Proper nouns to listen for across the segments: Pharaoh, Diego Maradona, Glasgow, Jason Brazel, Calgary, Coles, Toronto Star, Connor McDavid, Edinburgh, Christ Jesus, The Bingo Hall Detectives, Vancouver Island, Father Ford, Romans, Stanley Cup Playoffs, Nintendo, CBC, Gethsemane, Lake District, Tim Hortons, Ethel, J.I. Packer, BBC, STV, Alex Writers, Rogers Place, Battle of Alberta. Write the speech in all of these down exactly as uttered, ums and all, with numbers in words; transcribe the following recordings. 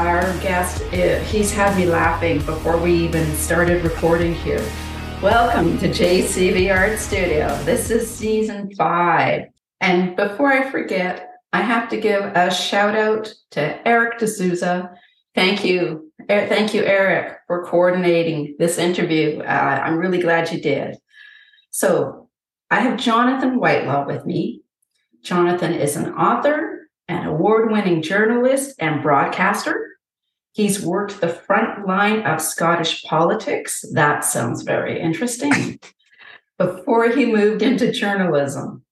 Our guest, he's had me laughing before we even started recording here. Welcome to J C V Art Studio. This is season five. And before I forget, I have to give a shout out to Eric d'Souza. Thank you. Er- thank you, Eric, for coordinating this interview. Uh, I'm really glad you did. So I have Jonathan Whitelaw with me. Jonathan is an author, an award-winning journalist and broadcaster. He's worked the front line of Scottish politics. That sounds very interesting. Before he moved into journalism,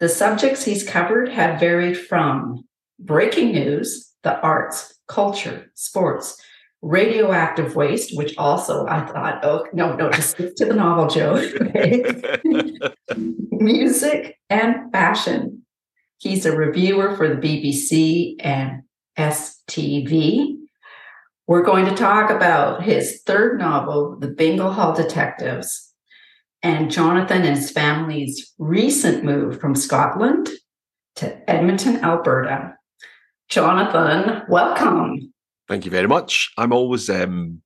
the subjects he's covered have varied from breaking news, the arts, culture, sports, radioactive waste, which also I thought, oh, no, no, just stick to the novel, Joe. Music and fashion. He's a reviewer for the B B C and S T V. We're going to talk about his third novel, The Bingo Hall Detectives, and Jonathan and his family's recent move from Scotland to Edmonton, Alberta. Jonathan, welcome. Thank you very much. I'm always um,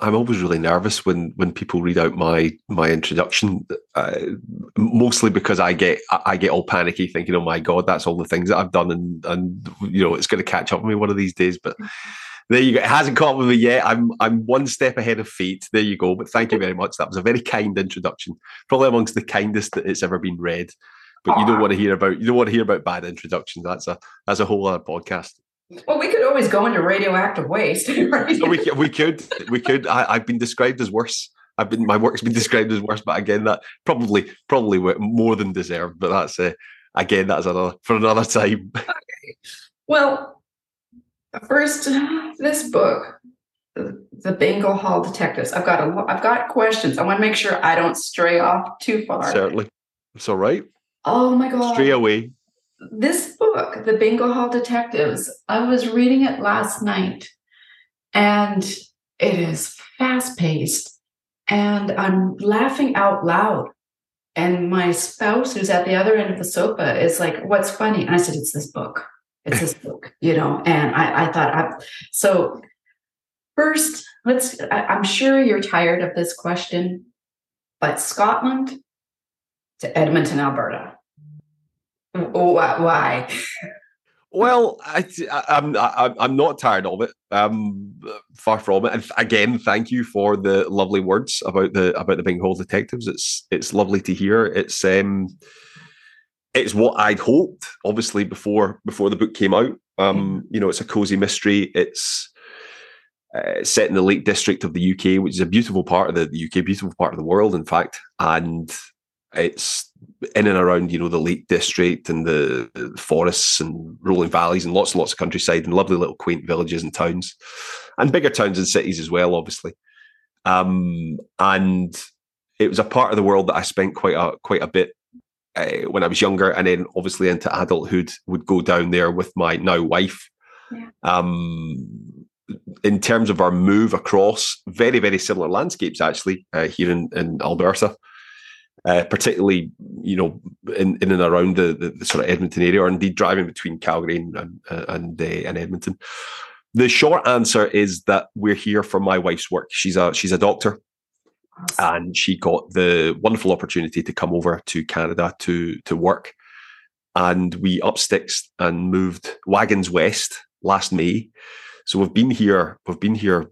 I'm always really nervous when when people read out my my introduction, uh, mostly because I get I get all panicky, thinking, "Oh my God, that's all the things that I've done," and and you know it's going to catch up with me one of these days. But there you go. It hasn't caught up with me yet. I'm I'm one step ahead of fate. There you go. But thank you very much. That was a very kind introduction, probably amongst the kindest that it's ever been read. But Aww. you don't want to hear about you don't want to hear about bad introductions. That's a that's a whole other podcast. Well, we could always go into radioactive waste. Right? So we we could we could. I, I've been described as worse. I've been my work's been described as worse. But again, that probably probably more than deserved. But that's uh, again that's another for another time. Okay. Well. First, this book, The Bingo Hall Detectives. I've got a, I've got questions. I want to make sure I don't stray off too far. Certainly, it's all right. Oh my God! Stray away. This book, The Bingo Hall Detectives. I was reading it last night, and it is fast paced, and I'm laughing out loud. And my spouse, who's at the other end of the sofa, is like, "What's funny?" And I said, "It's this book." It's this book, you know, and I, I thought, I, so first, let's, I, I'm sure you're tired of this question, but Scotland to Edmonton, Alberta. Why? Well, I, I'm, I, I'm not tired of it. Um, far from it. And again, thank you for the lovely words about the, about the Bingo Hall Detectives. It's, it's lovely to hear. It's, um, It's what I'd hoped, obviously, before before the book came out. Um, you know, it's a cozy mystery. It's uh, set in the Lake District of the U K, which is a beautiful part of the, the U K, beautiful part of the world, in fact. And it's in and around, you know, the Lake District and the, the forests and rolling valleys and lots and lots of countryside and lovely little quaint villages and towns and bigger towns and cities as well, obviously. Um, and it was a part of the world that I spent quite a quite a bit. Uh, when I was younger, and then obviously into adulthood, would go down there with my now wife. Yeah. Um, in terms of our move across, very, very similar landscapes, actually, uh, here in, in Alberta, uh, particularly, you know, in, in and around the, the, the sort of Edmonton area, or indeed driving between Calgary and, uh, and, uh, and Edmonton. The short answer is that we're here for my wife's work. She's a, she's a doctor. And she got the wonderful opportunity to come over to Canada to, to work. And we up sticks and moved wagons west last May. So we've been here, we've been here,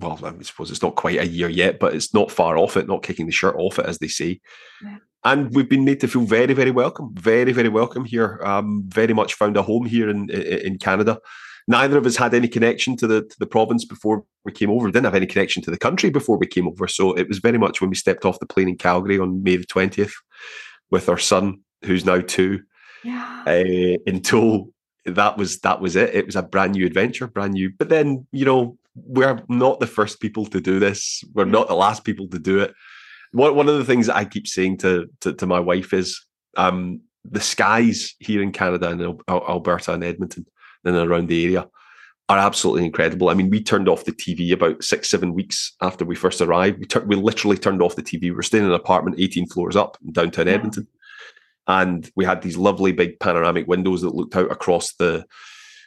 well, I suppose it's not quite a year yet, but it's not far off it, not kicking the shirt off it, as they say. Yeah. And we've been made to feel very, very welcome, very, very welcome here. Um, very much found a home here in in Canada. Neither of us had any connection to the to the province before we came over. We didn't have any connection to the country before we came over. So it was very much when we stepped off the plane in Calgary on May the twentieth with our son, who's now two, yeah. uh, in tow. That was that was it. It was a brand new adventure, brand new. But then, you know, we're not the first people to do this. We're not the last people to do it. One one of the things that I keep saying to to, to my wife is um, the skies here in Canada and Al- Alberta and Edmonton. And around the area are absolutely incredible. I mean, we turned off the T V about six, seven weeks after we first arrived. We, tur- we literally turned off the T V. We were staying in an apartment eighteen floors up in downtown yeah. Edmonton. And we had these lovely big panoramic windows that looked out across the,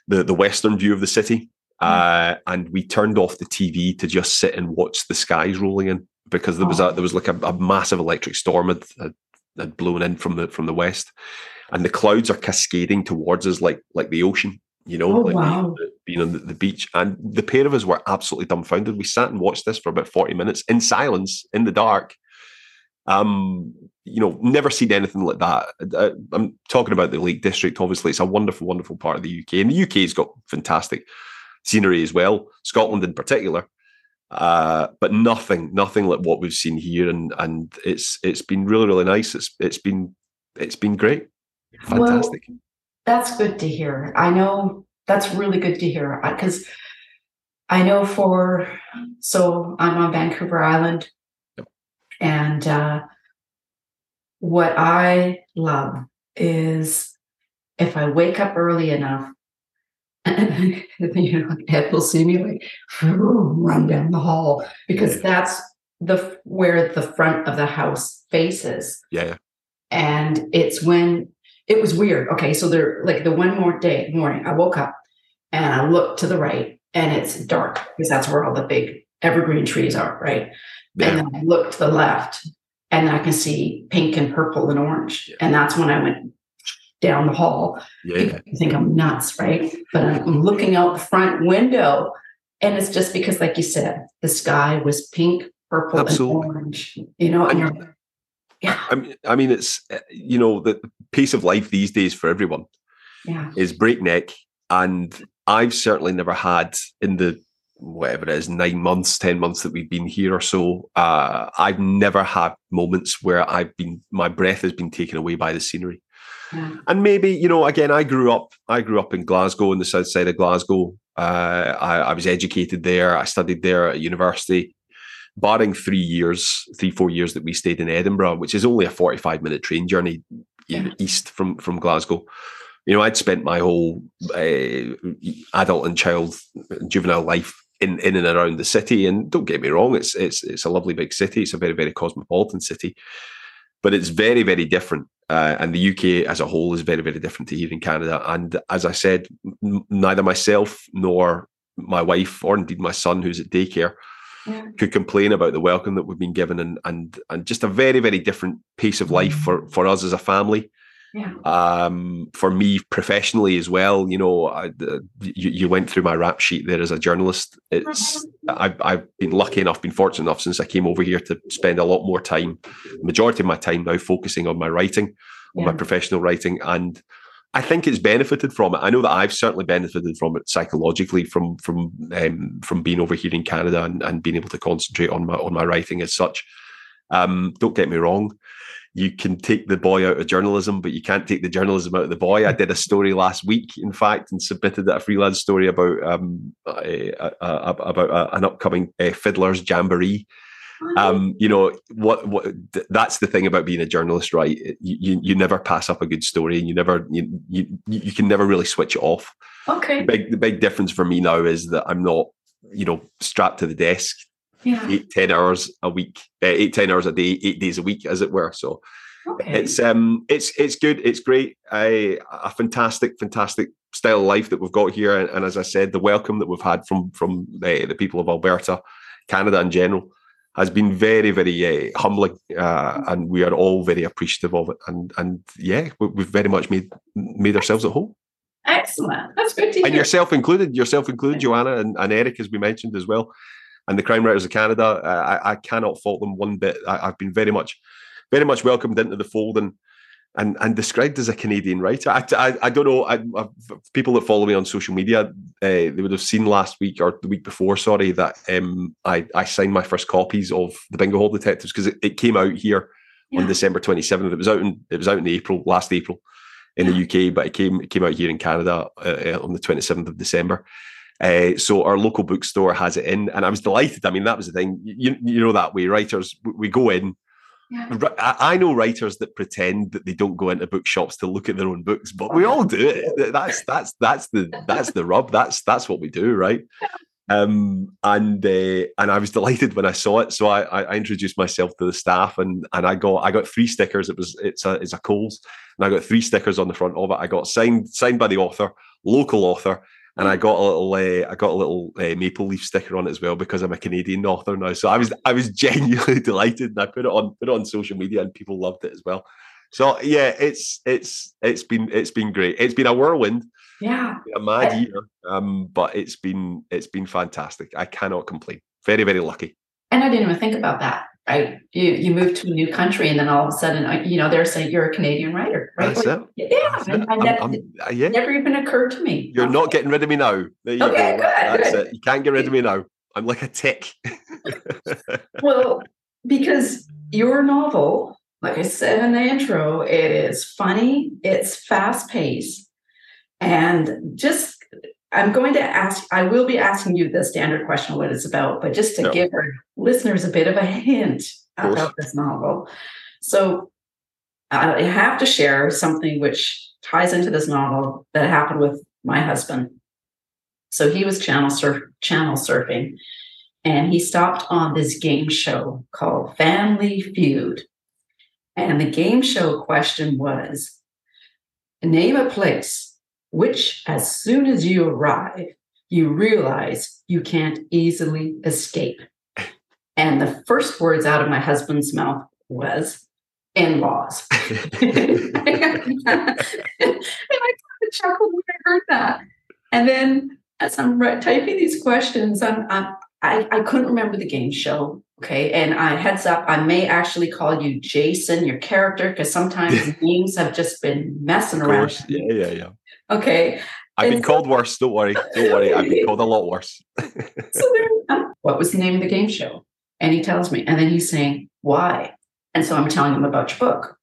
the, the western view of the city Uh, and we turned off the T V to just sit and watch the skies rolling in, because there was a, there was like a, a massive electric storm had, had, had blown in from the from the west, and the clouds are cascading towards us like like the ocean, you know, oh, like wow. being on the, the beach. And the pair of us were absolutely dumbfounded. We sat and watched this for about forty minutes in silence, in the dark. Um, you know, never seen anything like that. I, I'm talking about the Lake District. Obviously, it's a wonderful, wonderful part of the U K, and the U K's got fantastic scenery as well, Scotland in particular, uh, but nothing, nothing like what we've seen here, and and it's it's been really, really nice. It's it's been it's been great, fantastic. Well, that's good to hear. I know that's really good to hear, because I know for so I'm on Vancouver Island, yep. and uh, what I love is if I wake up early enough. And then, you know, Ed will see me like run down the hall, because that's the where the front of the house faces. Yeah. And it's when it was weird. Okay, so there, like the one more day morning, I woke up and I looked to the right, and it's dark because that's where all the big evergreen trees are, right? Yeah. And then I looked to the left, and I can see pink and purple and orange, yeah. and that's when I went down the hall. Yeah. You think I'm nuts, right? But I'm looking out the front window, and it's just because, like you said, the sky was pink, purple, Absolutely. and orange. You know, and, and you're, yeah. I mean, I mean, it's, you know, the pace of life these days for everyone yeah. is breakneck, and I've certainly never had in the whatever it is, nine months, ten months that we've been here or so. Uh, I've never had moments where I've been, my breath has been taken away by the scenery. Yeah. And maybe, you know, again, I grew up, I grew up in Glasgow, in the south side of Glasgow. Uh, I, I was educated there. I studied there at university, barring three years, three, four years that we stayed in Edinburgh, which is only a forty-five minute train journey yeah. east from, from Glasgow. You know, I'd spent my whole uh, adult and child juvenile life in, in and around the city. And don't get me wrong, it's, it's, it's a lovely big city. It's a very, very cosmopolitan city, but it's very, very different. Uh, and the U K as a whole is very, very different to here in Canada. And as I said, n- neither myself nor my wife, or indeed my son who's at daycare, yeah. could complain about the welcome that we've been given, and and and just a very, very different pace of life for, for us as a family. Yeah. Um, for me professionally as well, you know, I, uh, you, you went through my rap sheet there as a journalist. It's I've, I've been lucky enough, been fortunate enough since I came over here to spend a lot more time, the majority of my time now focusing on my writing, on yeah. my professional writing. And I think it's benefited from it. I know that I've certainly benefited from it psychologically from from um, from being over here in Canada, and, and being able to concentrate on my on my writing as such. Um, don't get me wrong. You can take the boy out of journalism, but you can't take the journalism out of the boy. I did a story last week, in fact, and submitted a freelance story about um, a, a, a, about a, an upcoming uh, Fiddler's Jamboree. Um, you know, what, what? That's the thing about being a journalist, right? You, you, you never pass up a good story, and you never you, you you can never really switch it off. Okay. The big the big difference for me now is that I'm not, you know, strapped to the desk. Yeah. Eight, ten hours a week, uh, eight, ten hours a day, eight days a week, as it were. So okay. it's um, it's it's good, it's great. I, a fantastic, fantastic style of life that we've got here, and, and as I said, the welcome that we've had from from uh, the people of Alberta, Canada in general, has been very, very uh, humbling, uh, and we are all very appreciative of it. And and yeah, we, we've very much made made ourselves at home. Excellent, that's good to hear. And yourself included, yourself included, Joanna and, and Eric, as we mentioned as well. And the Crime Writers of Canada, uh, I, I cannot fault them one bit. I, I've been very much, very much welcomed into the fold, and and, and described as a Canadian writer. I, I, I don't know. I, I, people that follow me on social media, uh, they would have seen last week or the week before, sorry, that um, I, I signed my first copies of The Bingo Hall Detectives, because it, it came out here yeah. on December twenty-seventh. It was out in it was out in April, last April, in yeah. the U K, but it came it came out here in Canada uh, on the twenty-seventh of December. Uh, so our local bookstore has it in, and I was delighted. I mean, that was the thing. You, you know that way, writers, we go in. Yeah. I, I know writers that pretend that they don't go into bookshops to look at their own books, but we all do it. That's that's that's the that's the rub. That's that's what we do, right? Um, and uh, and I was delighted when I saw it. So I, I introduced myself to the staff, and and I got I got three stickers. It was it's a it's a Coles, and I got three stickers on the front of it. I got signed signed by the author, local author. And I got a little, uh, I got a little uh, maple leaf sticker on it as well because I'm a Canadian author now. So I was, I was genuinely delighted, and I put it on, put it on social media, and people loved it as well. So yeah, it's, it's, it's been, it's been great. It's been a whirlwind, yeah, a mad I, year, um, but it's been, it's been fantastic. I cannot complain. Very, very lucky. And I didn't even think about that. Right, you you move to a new country, and then all of a sudden, you know, they're saying you're a Canadian writer, right? That's like, it. Yeah, that's and, it. And that, I'm, I'm, yeah, never even occurred to me. You're that's not it. Getting rid of me now. There you okay, go. Good, that's good. It. You can't get rid of me now. I'm like a tick. Well, because your novel, like I said in the intro, it is funny, it's fast paced, and just. I'm going to ask, I will be asking you the standard question, what it's about, but just to no. give our listeners a bit of a hint of about this novel. So I have to share something which ties into this novel that happened with my husband. So he was channel surf, channel surfing, and he stopped on this game show called Family Feud. And the game show question was, name a place which, as soon as you arrive, you realize you can't easily escape. And the first words out of my husband's mouth was, in-laws. And I chuckled when I heard that. And then as I'm typing these questions, I'm, I'm, I, I couldn't remember the game show. Okay, and I heads up, I may actually call you Jason, your character, because sometimes names have just been messing of around. Yeah, yeah, yeah. Okay. I've been so, called worse. Don't worry. Don't worry. I've been called a lot worse. So then, what was the name of the game show? And he tells me, and then he's saying, why? And so I'm telling him about your book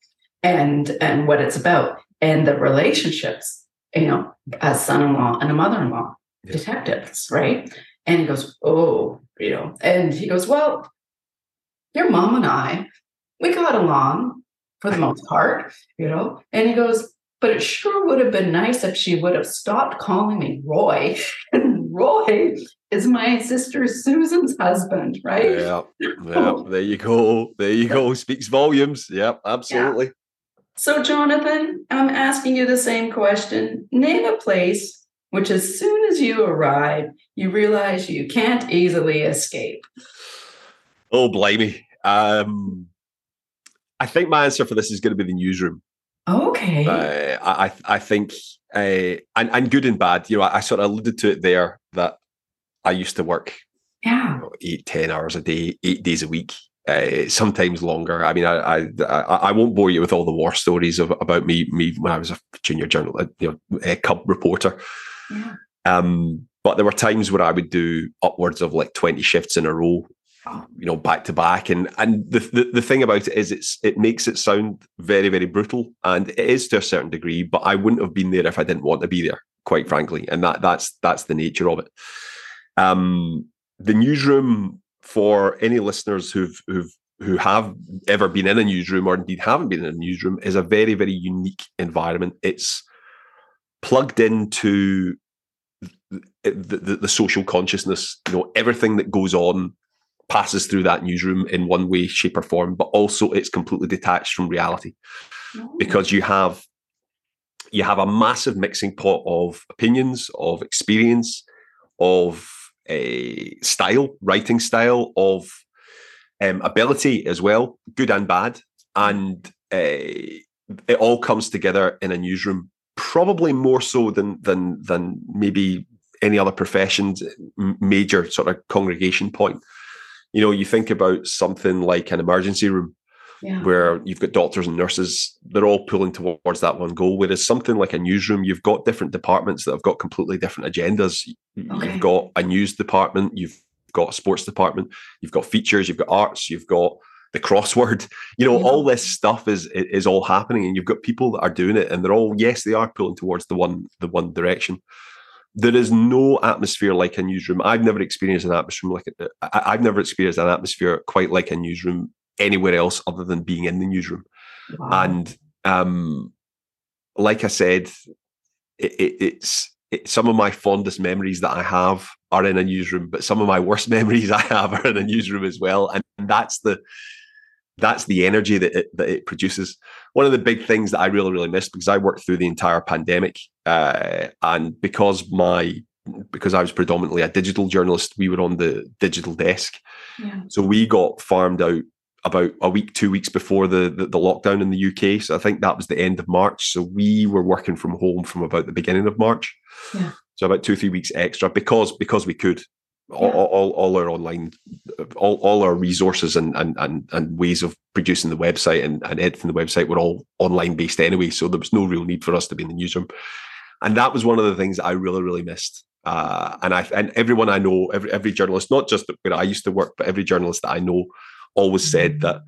and, and what it's about and the relationships, you know, a son-in-law and a mother-in-law, yeah. detectives, right? And he goes, oh, you know, and he goes, well, your mom and I, we got along for the most part, you know, and he goes, but it sure would have been nice if she would have stopped calling me Roy. And Roy is my sister Susan's husband, right? Yeah, yeah. There you go. There you go. Speaks volumes. Yep, absolutely. Yeah. So, Jonathan, I'm asking you the same question. Name a place which, as soon as you arrive, you realize you can't easily escape. Oh, blimey. Um, I think my answer for this is going to be the newsroom. Okay. Uh, I I think uh, and and good and bad. You know, I, I sort of alluded to it there that I used to work, yeah, you know, eight ten hours a day, eight days a week, uh, sometimes longer. I mean, I, I I won't bore you with all the war stories of about me me when I was a junior journalist, you know, a cub reporter. Yeah. Um, but there were times where I would do upwards of like twenty shifts in a row, you know, back to back. And and the, the the thing about it is it's it makes it sound very, very brutal, and it is to a certain degree, but I wouldn't have been there if I didn't want to be there, quite frankly. And that that's that's the nature of it. Um, the newsroom, for any listeners who've who've who have ever been in a newsroom or indeed haven't been in a newsroom, is a very, very unique environment. It's plugged into the, the, the social consciousness. You know, everything that goes on passes through that newsroom in one way, shape, or form, but also it's completely detached from reality, because you have you have a massive mixing pot of opinions, of experience, of a style, writing style, of um, ability as well, good and bad, and uh, it all comes together in a newsroom. Probably more so than than than maybe any other profession's major sort of congregation point. You know, you think about something like an emergency room, yeah, where you've got doctors and nurses, they're all pulling towards that one goal. Whereas something like a newsroom, you've got different departments that have got completely different agendas. Okay. You've got a news department, you've got a sports department, you've got features, you've got arts, you've got the crossword. You know, yeah, all this stuff is is all happening, and you've got people that are doing it, and they're all, yes, they are pulling towards the one the one direction. There is no atmosphere like a newsroom. I've never experienced an atmosphere like a, I've never experienced an atmosphere quite like a newsroom anywhere else other than being in the newsroom. Wow. And um, like I said, it, it, it's it, some of my fondest memories that I have are in a newsroom, but some of my worst memories I have are in a newsroom as well. And that's the that's the energy that it, that it produces. One of the big things that I really, really missed, because I worked through the entire pandemic, uh, and because my because I was predominantly a digital journalist, we were on the digital desk. Yeah. So we got farmed out about a week, two weeks before the, the, the lockdown in the U K. So I think that was the end of March. So we were working from home from about the beginning of March. Yeah. So about two, three weeks extra because because we could. Yeah. All, all, all our online, all, all our resources and, and, and, and ways of producing the website and, and editing the website were all online based anyway. So there was no real need for us to be in the newsroom. And that was one of the things that I really, really missed. Uh, and I and everyone I know, every every journalist, not just where I used to work, but every journalist that I know always said that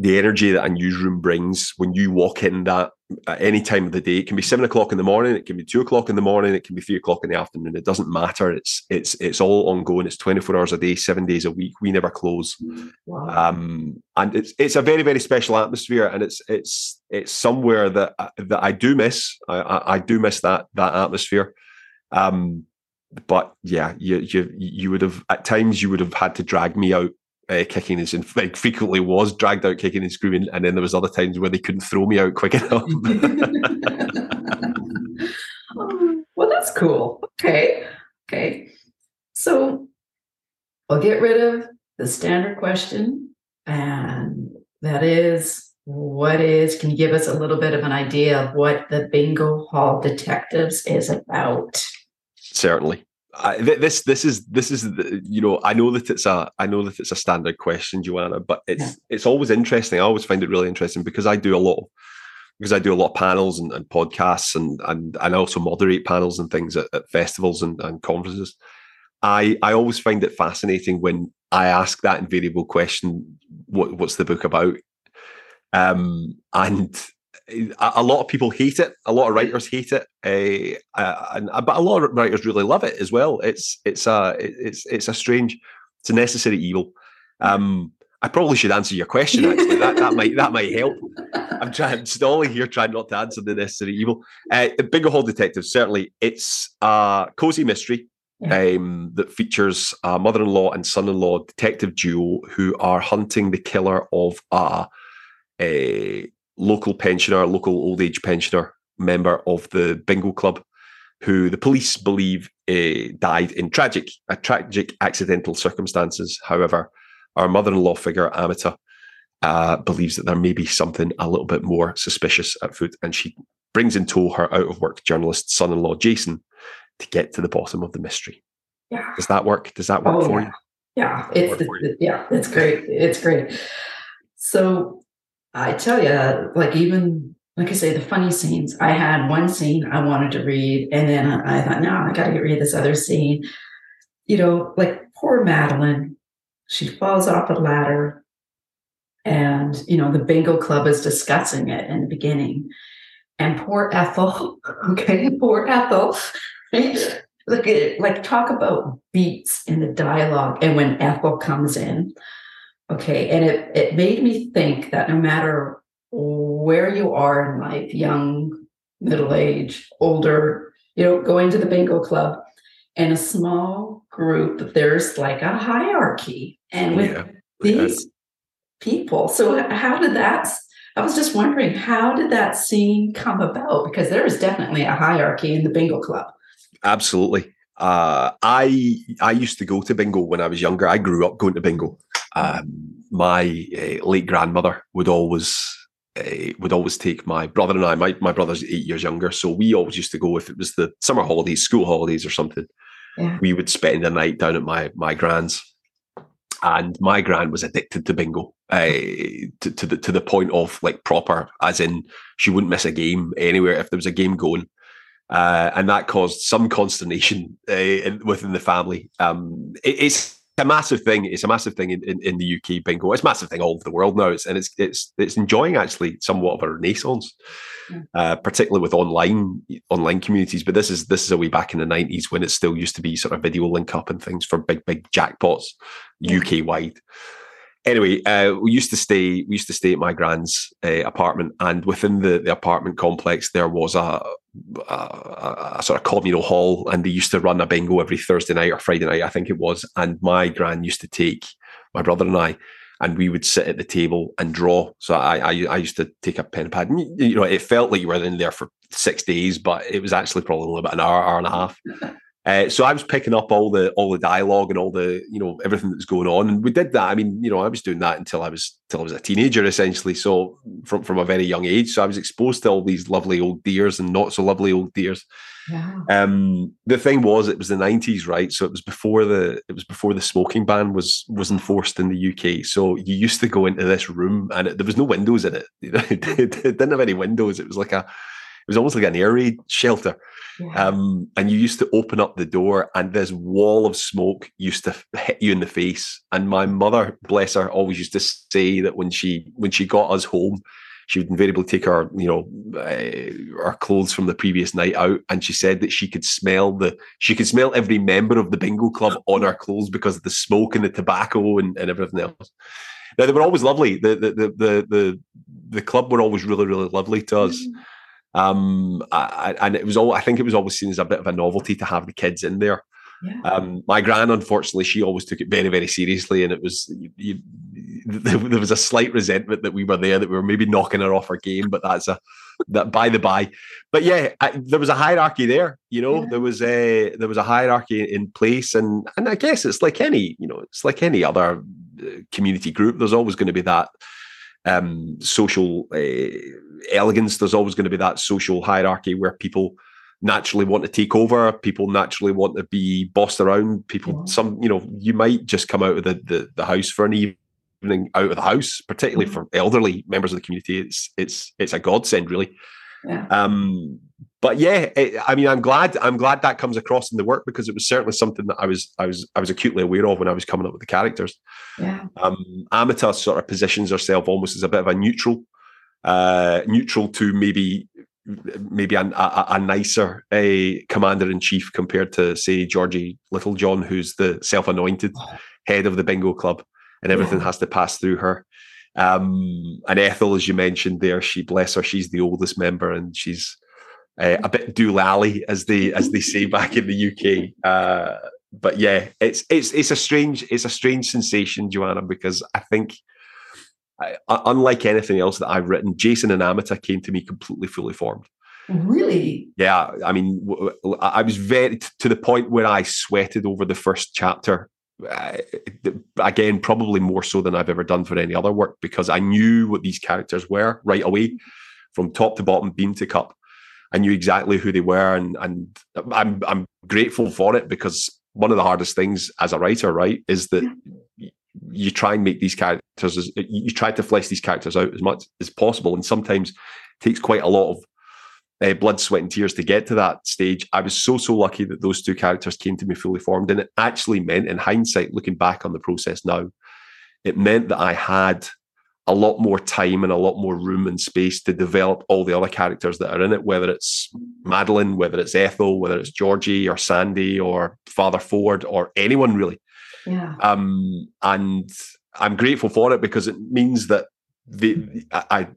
the energy that a newsroom brings when you walk in that at any time of the day, it can be seven o'clock in the morning, it can be two o'clock in the morning, it can be three o'clock in the afternoon. It doesn't matter. It's it's it's all ongoing. It's twenty-four hours a day, seven days a week. We never close. Wow. Um, and it's it's a very, very special atmosphere. And it's it's it's somewhere that that I do miss. I, I, I do miss that that atmosphere. Um, but yeah, you you you would have at times you would have had to drag me out. Uh, kicking and like frequently was dragged out kicking and screaming, and then there was other times where they couldn't throw me out quick enough. um, well, that's cool. Okay, okay. So I'll get rid of the standard question, and that is, what is? Can you give us a little bit of an idea of what the Bingo Hall Detectives is about? Certainly. I, this this is this is the, you know I know that it's a I know that it's a standard question, Joanna, but it's yeah. it's always interesting. I always find it really interesting because I do a lot of, because I do a lot of panels and, and podcasts and, and and I also moderate panels and things at, at festivals and, and conferences. I I always find it fascinating when I ask that invariable question, what what's the book about? Um and. A lot of people hate it. A lot of writers hate it, uh, uh, but a lot of writers really love it as well. It's it's a it's it's a strange, it's a necessary evil. Um, I probably should answer your question. Actually, that that might that might help. I'm trying stalling here, trying not to answer the necessary evil. Uh, the Bingo Hall Detectives, certainly, it's a cozy mystery yeah. um, that features a mother-in-law and son-in-law detective duo who are hunting the killer of a. a local pensioner, local old age pensioner member of the bingo club, who the police believe uh, died in tragic, uh, tragic accidental circumstances. However, our mother-in-law figure, Amita, uh, believes that there may be something a little bit more suspicious at foot, and she brings in tow her out-of-work journalist son-in-law, Jason, to get to the bottom of the mystery. Yeah. Does that work? Does that work oh, for yeah. you? Yeah, it's the, you? yeah, it's great. It's great. So, I tell you, like even, like I say, the funny scenes, I had one scene I wanted to read, and then I thought, no, I got to get rid of this other scene. You know, like poor Madeline, she falls off a ladder and, you know, the bingo club is discussing it in the beginning. And poor Ethel, okay, poor Ethel, right? Look at it, like talk about beats in the dialogue. And when Ethel comes in, okay, and it, it made me think that no matter where you are in life, young, middle age, older, you know, going to the bingo club in a small group, there's like a hierarchy. And with yeah, these yes. people, so how did that, I was just wondering, how did that scene come about? Because there is definitely a hierarchy in the bingo club. Absolutely. Uh, I I used to go to bingo when I was younger. I grew up going to bingo. Um, my uh, late grandmother would always uh, would always take my brother and I. My my brother's eight years younger, so we always used to go if it was the summer holidays, school holidays, or something. Yeah. We would spend the night down at my my grand's, and my gran was addicted to bingo uh, to to the to the point of like proper, as in she wouldn't miss a game anywhere if there was a game going. Uh, and that caused some consternation uh, within the family. Um, it, it's a massive thing. It's a massive thing in, in, in the U K bingo. It's a massive thing all over the world now. It's, and it's it's it's enjoying actually somewhat of a renaissance, yeah. uh, particularly with online online communities. But this is this is a way back in the nineties when it still used to be sort of video link up and things for big big jackpots, yeah. U K wide. Anyway, uh, we used to stay. We used to stay at my grand's uh, apartment, and within the, the apartment complex, there was a, a, a sort of communal hall, and they used to run a bingo every Thursday night or Friday night, I think it was. And my gran used to take my brother and I, and we would sit at the table and draw. So I, I, I used to take a pen and pad. And, you know, it felt like you were in there for six days, but it was actually probably about an hour, hour and a half. Uh, so I was picking up all the all the dialogue and all the, you know, everything that was going on. And we did that. I mean, you know, I was doing that until I was till I was a teenager, essentially. So from, from a very young age. So I was exposed to all these lovely old dears and not so lovely old dears. Yeah. Um, the thing was, it was the nineties, right? So it was before the it was before the smoking ban was was enforced in the U K. So you used to go into this room and it, there was no windows in it. It didn't have any windows. It was like a It was almost like an air raid shelter. Yeah. Um, and you used to open up the door and this wall of smoke used to hit you in the face. And my mother, bless her, always used to say that when she when she got us home, she would invariably take our, you know, uh, our clothes from the previous night out. And she said that she could smell the she could smell every member of the bingo club on our clothes because of the smoke and the tobacco and, and everything else. Now, they were always lovely. The the the the the, the club were always really, really lovely to us. Mm. Um, I, and it was all, I think it was always seen as a bit of a novelty to have the kids in there. Yeah. Um, my gran, unfortunately, she always took it very, very seriously. And it was, you, you, there was a slight resentment that we were there, that we were maybe knocking her off her game, but that's a, that by the by. But yeah, I, there was a hierarchy there, you know, yeah. there was a, there was a hierarchy in place. And, and I guess it's like any, you know, it's like any other community group. There's always going to be that, um, social, uh, elegance. There's always going to be that social hierarchy where people naturally want to take over, people naturally want to be bossed around, people, yeah. some, you know, you might just come out of the, the the house for an evening out of the house, particularly mm-hmm. for elderly members of the community. It's it's it's a godsend, really. Yeah. Um, but yeah, it, I mean, I'm glad I'm glad that comes across in the work, because it was certainly something that I was I was I was acutely aware of when I was coming up with the characters. Yeah. Um, Amita sort of positions herself almost as a bit of a neutral. Uh, neutral to maybe maybe an, a, a nicer a commander-in-chief compared to, say, Georgie Littlejohn, who's the self-anointed head of the bingo club, and everything yeah. has to pass through her. Um, and Ethel, as you mentioned there, she, bless her, she's the oldest member, and she's uh, a bit doolally, as they as they say back in the U K. Uh, but yeah, it's it's it's a strange it's a strange sensation, Joanna, because I think. I, unlike anything else that I've written, Jason and Amita came to me completely fully formed. Really? Yeah. I mean, I was very, to the point where I sweated over the first chapter. Uh, again, probably more so than I've ever done for any other work, because I knew what these characters were right away, from top to bottom, beam to cup. I knew exactly who they were. And, and I'm, I'm grateful for it, because one of the hardest things as a writer, right, is that yeah. you try and make these characters, as, you try to flesh these characters out as much as possible. And sometimes it takes quite a lot of uh, blood, sweat and tears to get to that stage. I was so, so lucky that those two characters came to me fully formed. And it actually meant, in hindsight, looking back on the process now, it meant that I had a lot more time and a lot more room and space to develop all the other characters that are in it, whether it's Madeline, whether it's Ethel, whether it's Georgie or Sandy or Father Ford or anyone, really. Yeah. Um, and I'm grateful for it, because it means that the I, I,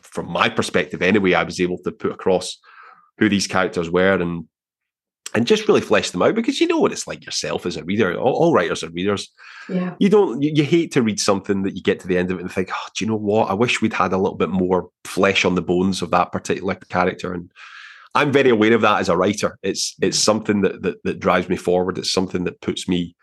from my perspective anyway, I was able to put across who these characters were and and just really flesh them out, because you know what it's like yourself as a reader. All, all writers are readers. Yeah. You don't you, you hate to read something that you get to the end of it and think, oh, do you know what? I wish we'd had a little bit more flesh on the bones of that particular character. And I'm very aware of that as a writer. It's it's something that that, that drives me forward. It's something that puts me.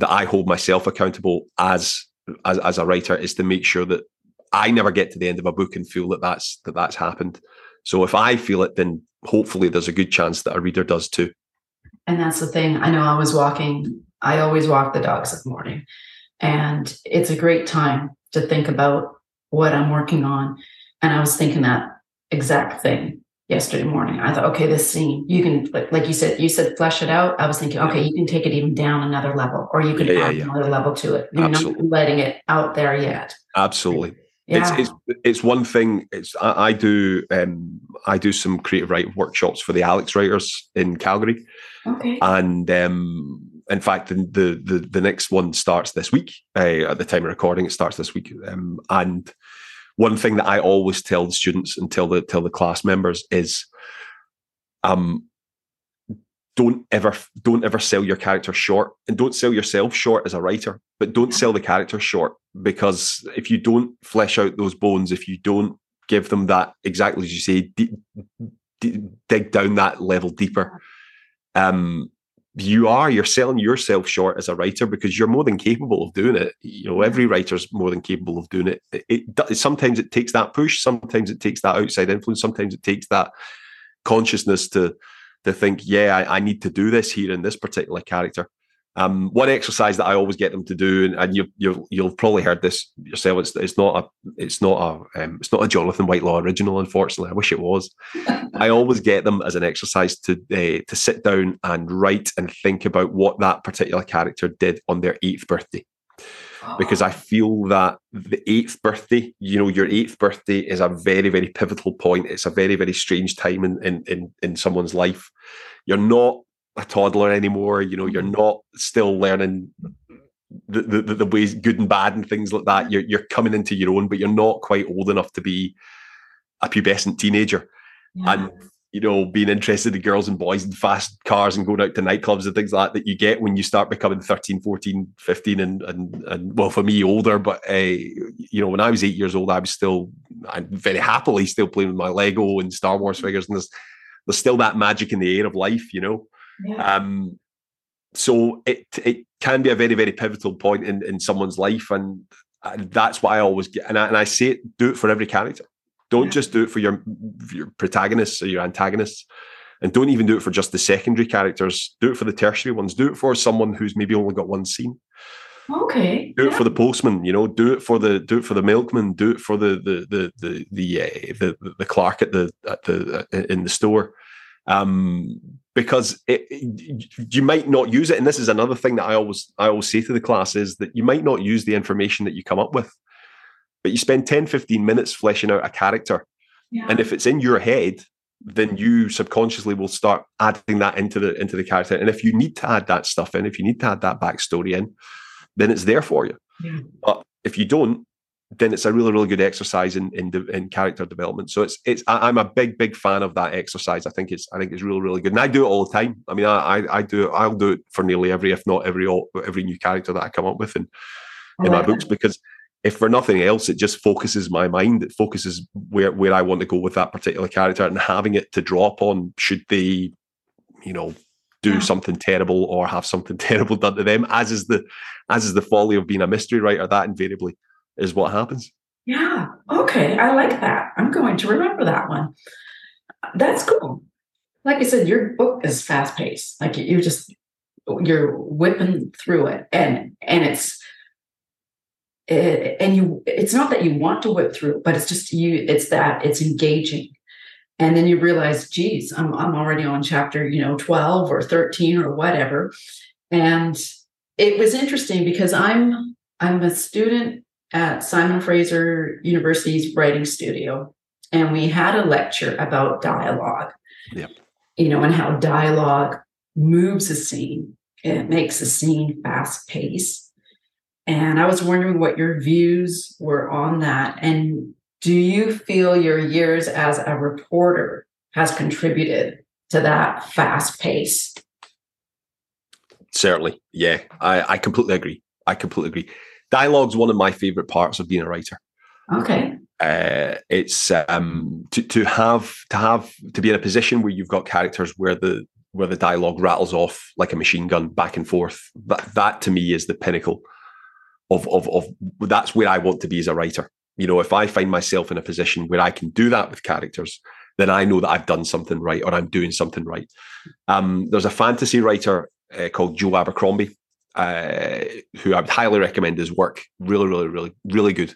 That I hold myself accountable as, as as a writer, is to make sure that I never get to the end of a book and feel that that's that that's happened. So if I feel it, then hopefully there's a good chance that a reader does too. And that's the thing. I know I was walking. I always walk the dogs in the morning, and it's a great time to think about what I'm working on. And I was thinking that exact thing yesterday morning. I thought, okay, this scene, you can, like, like you said, you said flesh it out. I was thinking, okay, you can take it even down another level, or you can yeah, add yeah, another yeah. level to it. You're Absolutely. Not letting it out there yet. Absolutely. Yeah. It's, it's it's one thing. It's I, I do um, I do some creative writing workshops for the Alex writers in Calgary. Okay. And um, in fact, the, the the the next one starts this week. Uh, at the time of recording, it starts this week. Um, and one thing that I always tell the students and tell the tell the class members is, um, don't ever don't ever sell your character short, and don't sell yourself short as a writer. But don't sell the character short, because if you don't flesh out those bones, if you don't give them that, exactly as you say, d- d- dig down that level deeper, um, you are, you're selling yourself short as a writer because you're more than capable of doing it. You know, every writer's more than capable of doing it. It, it sometimes it takes that push. Sometimes it takes that outside influence. Sometimes it takes that consciousness to, to think, yeah, I, I need to do this here in this particular character. Um, one exercise that I always get them to do, and, and you've, you've, you've probably heard this yourself, it's, it's not a it's not a, um, it's not a Jonathan Whitelaw original, unfortunately. I wish it was. I always get them as an exercise to uh, to sit down and write and think about what that particular character did on their eighth birthday. Oh. Because I feel that the eighth birthday, you know, your eighth birthday is a very, very pivotal point. It's a very, very strange time in in in, in someone's life. You're not a toddler anymore, you know, you're not still learning the, the, the ways good and bad and things like that. You're, you're coming into your own, but you're not quite old enough to be a pubescent teenager. Yeah. And, you know, being interested in girls and boys and fast cars and going out to nightclubs and things like that, that you get when you start becoming thirteen, fourteen, fifteen and, and, and well, for me, older, but, uh, you know, when I was eight years old, I was still, I'm very happily still playing with my Lego and Star Wars figures. And there's, there's still that magic in the air of life, you know? Yeah. Um, so it it can be a very, very pivotal point in, in someone's life, and that's what I always get. And I, and I say it, do it for every character. Don't yeah. just do it for your your protagonists or your antagonists, and don't even do it for just the secondary characters. Do it for the tertiary ones. Do it for someone who's maybe only got one scene. Okay. Do yeah. it for the postman. You know, do it for the do it for the milkman. Do it for the the the the the uh, the, the clerk at the at the uh, in the store. Um, because it, it, you might not use it. And this is another thing that I always, I always say to the class is that you might not use the information that you come up with, but you spend ten, fifteen minutes fleshing out a character. Yeah. And if it's in your head, then you subconsciously will start adding that into the, into the character. And if you need to add that stuff in, if you need to add that backstory in, then it's there for you. Yeah. But if you don't, then it's a really, really good exercise in in, de- in character development. So it's it's I, I'm a big, big fan of that exercise. I think it's I think it's really, really good, and I do it all the time. I mean, I I, I do it, I'll do it for nearly every, if not every, all, every new character that I come up with in in my books, because if for nothing else, it just focuses my mind. It focuses where where I want to go with that particular character, and having it to draw upon should they, you know, do yeah. something terrible or have something terrible done to them. As is the as is the folly of being a mystery writer, that invariably is what happens. Yeah. Okay. I like that. I'm going to remember that one. That's cool. Like I said, your book is fast paced. Like you're just, you're whipping through it, and, and it's, it, and you, it's not that you want to whip through, but it's just you, it's that it's engaging. And then you realize, geez, I'm, I'm already on chapter, you know, twelve or thirteen or whatever. And it was interesting because I'm, I'm a student at Simon Fraser University's writing studio. And we had a lecture about dialogue, yep. you know, and how dialogue moves a scene. It makes a scene fast paced. And I was wondering what your views were on that. And do you feel your years as a reporter has contributed to that fast pace? Certainly. Yeah, I, I completely agree. I completely agree. Dialogue's one of my favorite parts of being a writer. Okay. Uh, it's um, to to have to have to be in a position where you've got characters where the where the dialogue rattles off like a machine gun back and forth. That that to me is the pinnacle of of of that's where I want to be as a writer. You know, if I find myself in a position where I can do that with characters, then I know that I've done something right, or I'm doing something right. Um, there's a fantasy writer uh, called Joe Abercrombie. Uh, who I would highly recommend his work. Really, really, really, really good.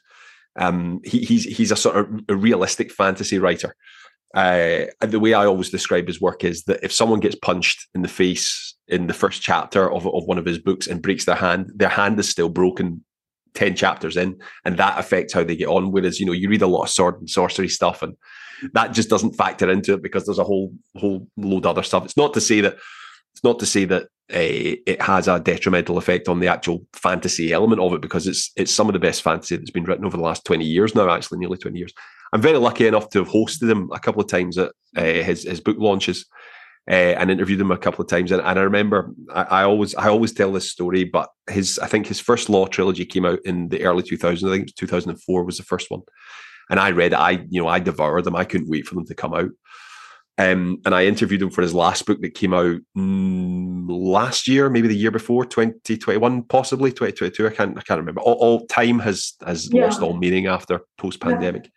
Um, he, he's he's a sort of a realistic fantasy writer. Uh, the way I always describe his work is that if someone gets punched in the face in the first chapter of, of one of his books and breaks their hand, their hand is still broken ten chapters in, and that affects how they get on. Whereas, you know, you read a lot of sword and sorcery stuff, and that just doesn't factor into it because there's a whole whole load of other stuff. It's not to say that it's not to say that Uh, it has a detrimental effect on the actual fantasy element of it, because it's it's some of the best fantasy that's been written over the last twenty years now, actually nearly twenty years. I'm very lucky enough to have hosted him a couple of times at uh, his his book launches uh, and interviewed him a couple of times. And, and I remember I, I always I always tell this story, but his I think his first Law trilogy came out in the early two thousands. I think it was two thousand four was the first one, and I read it. I you know I devoured them. I couldn't wait for them to come out. Um, and I interviewed him for his last book that came out mm, last year, maybe the year before, twenty twenty-one, possibly twenty twenty-two. I can't, I can't remember. All, all time has has yeah. lost all meaning after post-pandemic. Yeah.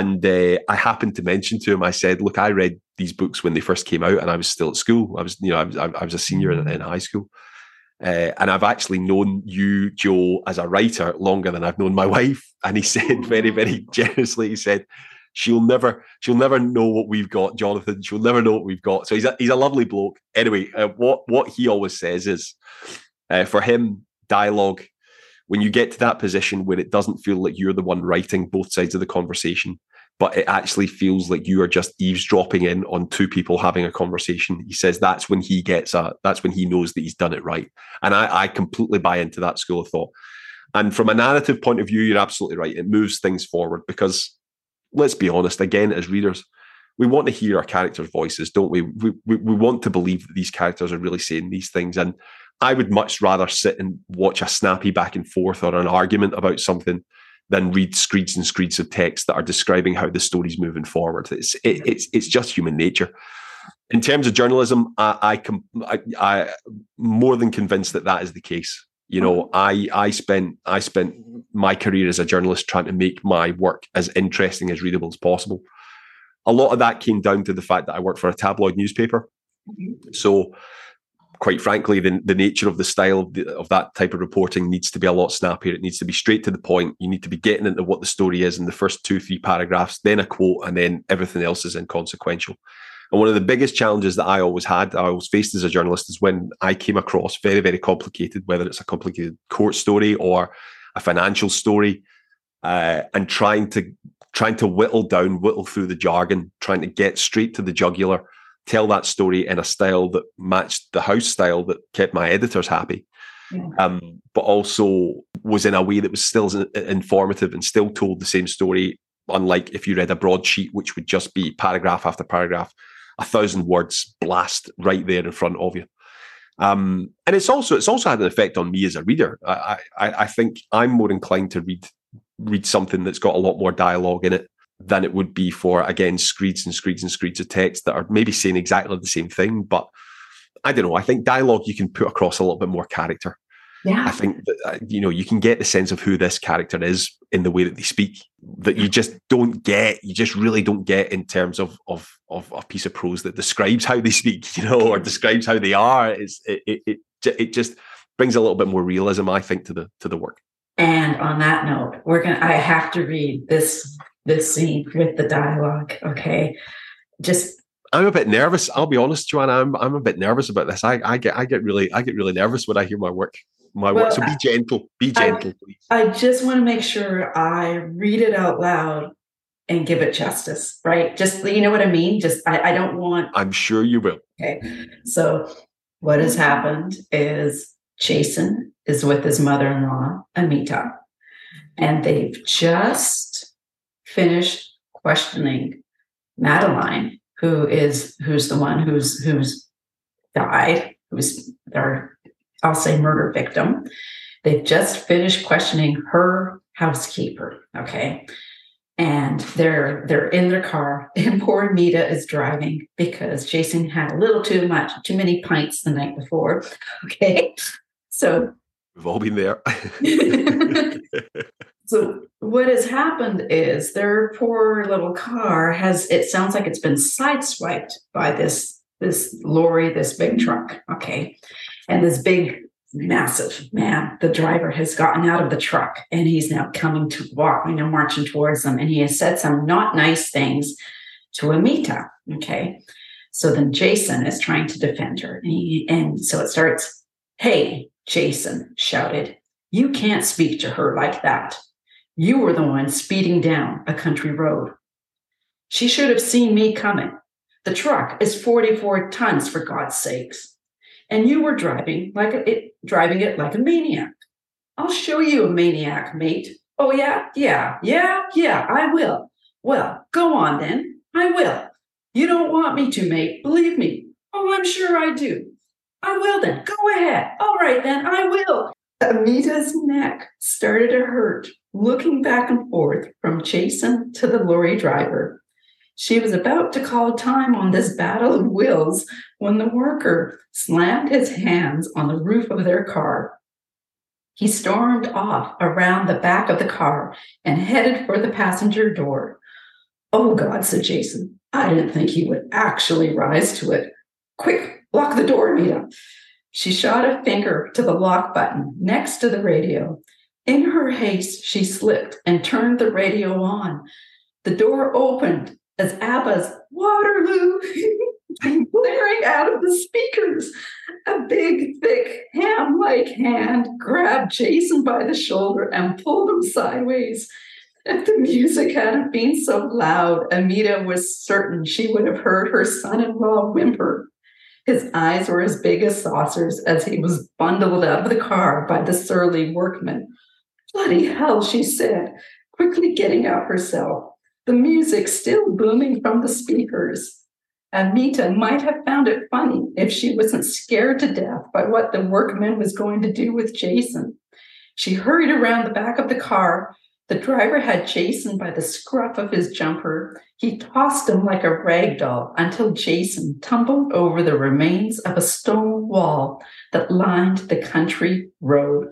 And uh, I happened to mention to him, I said, "Look, I read these books when they first came out, and I was still at school. I was, you know, I was, I was a senior in, in high school, uh, and I've actually known you, Joe, as a writer longer than I've known my wife." And he said, very, very generously, he said, She'll never, she'll never know what we've got, Jonathan. She'll never know what we've got. So he's a, he's a lovely bloke. Anyway, uh, what what he always says is, uh, for him, dialogue. When you get to that position where it doesn't feel like you're the one writing both sides of the conversation, but it actually feels like you are just eavesdropping in on two people having a conversation, he says that's when he gets a, that's when he knows that he's done it right. And I, I completely buy into that school of thought. And from a narrative point of view, you're absolutely right. It moves things forward because, let's be honest, again, as readers, we want to hear our characters' voices, don't we? We, we? we want to believe that these characters are really saying these things. And I would much rather sit and watch a snappy back and forth or an argument about something than read screeds and screeds of text that are describing how the story's moving forward. It's it, it's it's just human nature. In terms of journalism, I I I more than convinced that that is the case. You know, I I spent I spent my career as a journalist trying to make my work as interesting, as readable as possible. A lot of that came down to the fact that I worked for a tabloid newspaper. So, quite frankly, the, the nature of the style of, the, of that type of reporting needs to be a lot snappier. It needs to be straight to the point. You need to be getting into what the story is in the first two, three paragraphs, then a quote, and then everything else is inconsequential. And one of the biggest challenges that I always had, I always faced as a journalist, is when I came across very, very complicated, whether it's a complicated court story or a financial story, uh, and trying to trying to whittle down, whittle through the jargon, trying to get straight to the jugular, tell that story in a style that matched the house style that kept my editors happy, yeah. um, but also was in a way that was still informative and still told the same story, unlike if you read a broadsheet, which would just be paragraph after paragraph, a thousand words blast right there in front of you. Um, and it's also it's also had an effect on me as a reader. I, I I think I'm more inclined to read read something that's got a lot more dialogue in it than it would be for, again, screeds and screeds and screeds of text that are maybe saying exactly the same thing. But I don't know. I think dialogue, you can put across a little bit more character. Yeah. I think that, you know, you can get the sense of who this character is in the way that they speak that you just don't get. You just really don't get in terms of of of a piece of prose that describes how they speak, you know, or describes how they are. It's it it it, it just brings a little bit more realism, I think, to the to the work. And on that note, we're gonna. I have to read this this scene with the dialogue. Okay, just. I'm a bit nervous. I'll be honest, Joanna. I'm I'm a bit nervous about this. I I get I get really I get really nervous when I hear my work. My well, work. So be gentle. Be gentle, I, please. I just want to make sure I read it out loud and give it justice, right? Just, you know what I mean? Just, I, I don't want... I'm sure you will. Okay. So what has happened is Jason is with his mother-in-law, Amita, and they've just finished questioning Madeline, who is, who's the one who's, who's died, who's their... I'll say murder victim. They've just finished questioning her housekeeper. Okay. And they're, they're in their car and poor Amita is driving because Jason had a little too much, too many pints the night before. Okay. So we've all been there. So what has happened is their poor little car has, it sounds like it's been sideswiped by this, this lorry, this big truck. Okay. And this big, massive man, the driver has gotten out of the truck and he's now coming to walk, you know, marching towards them. And he has said some not nice things to Amita. Okay. So then Jason is trying to defend her. And, he, and so it starts, "Hey," Jason shouted, "you can't speak to her like that. You were the one speeding down a country road. She should have seen me coming. The truck is forty-four tons, for God's sakes. And you were driving like a, it, driving it like a maniac. I'll show you a maniac, mate. Oh, yeah, yeah, yeah, yeah, I will. Well, go on then. I will. You don't want me to, mate. Believe me. Oh, I'm sure I do. I will then. Go ahead. All right, then. I will." Amita's neck started to hurt. Looking back and forth from Jason to the lorry driver, She was about to call time on this battle of wills when the worker slammed his hands on the roof of their car. He stormed off around the back of the car and headed for the passenger door. "Oh, God," said Jason. "I didn't think he would actually rise to it. Quick, lock the door, Amita." She shot a finger to the lock button next to the radio. In her haste, she slipped and turned the radio on. The door opened as ABBA's "Waterloo" came blaring out of the speakers. A big, thick, ham-like hand grabbed Jason by the shoulder and pulled him sideways. If the music hadn't been so loud, Amita was certain she would have heard her son-in-law whimper. His eyes were as big as saucers as he was bundled out of the car by the surly workman. "Bloody hell," she said, quickly getting out herself. The music still booming from the speakers. Amita might have found it funny if she wasn't scared to death by what the workman was going to do with Jason. She hurried around the back of the car. The driver had Jason by the scruff of his jumper. He tossed him like a rag doll until Jason tumbled over the remains of a stone wall that lined the country road.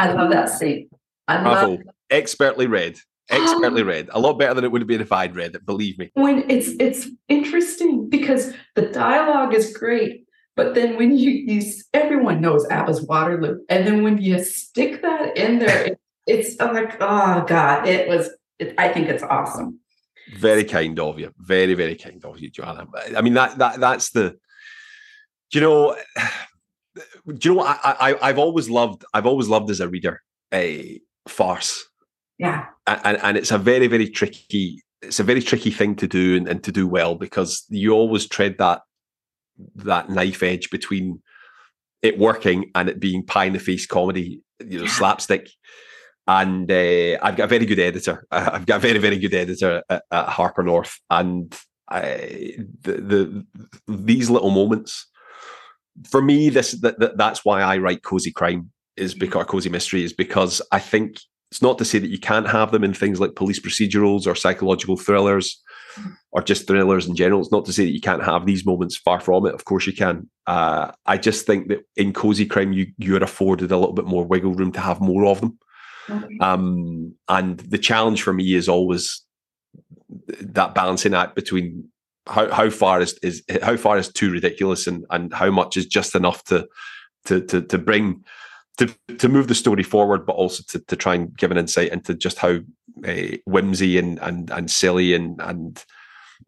I love that scene. I love it. Expertly read. Expertly read. A lot better than it would have been if I'd read it, believe me. When it's it's interesting because the dialogue is great, but then when you, you everyone knows ABBA's Waterloo, and then when you stick that in there, it, it's I'm like, oh God, it was. It, I think it's awesome. Very kind of you. Very very kind of you, Joanna. I mean that that that's the. Do you know? Do you know? I I I've always loved. I've always loved as a reader a farce. Yeah, and and it's a very very tricky. It's a very tricky thing to do and, and to do well because you always tread that that knife edge between it working and it being pie in the face comedy, you know, yeah. slapstick. And uh, I've got a very good editor. I've got a very very good editor at, at Harper North, and I, the, the these little moments for me. This that, that that's why I write cozy crime is because cozy mystery is because I think. It's not to say that you can't have them in things like police procedurals or psychological thrillers or just thrillers in general. It's not to say that you can't have these moments, far from it. Of course you can. Uh, I just think that in cozy crime, you, you're afforded a little bit more wiggle room to have more of them. Okay. Um, and the challenge for me is always that balancing act between how, how far is, is how far is too ridiculous and, and how much is just enough to to to, to bring... To, to move the story forward, but also to, to try and give an insight into just how uh, whimsy and and and silly and and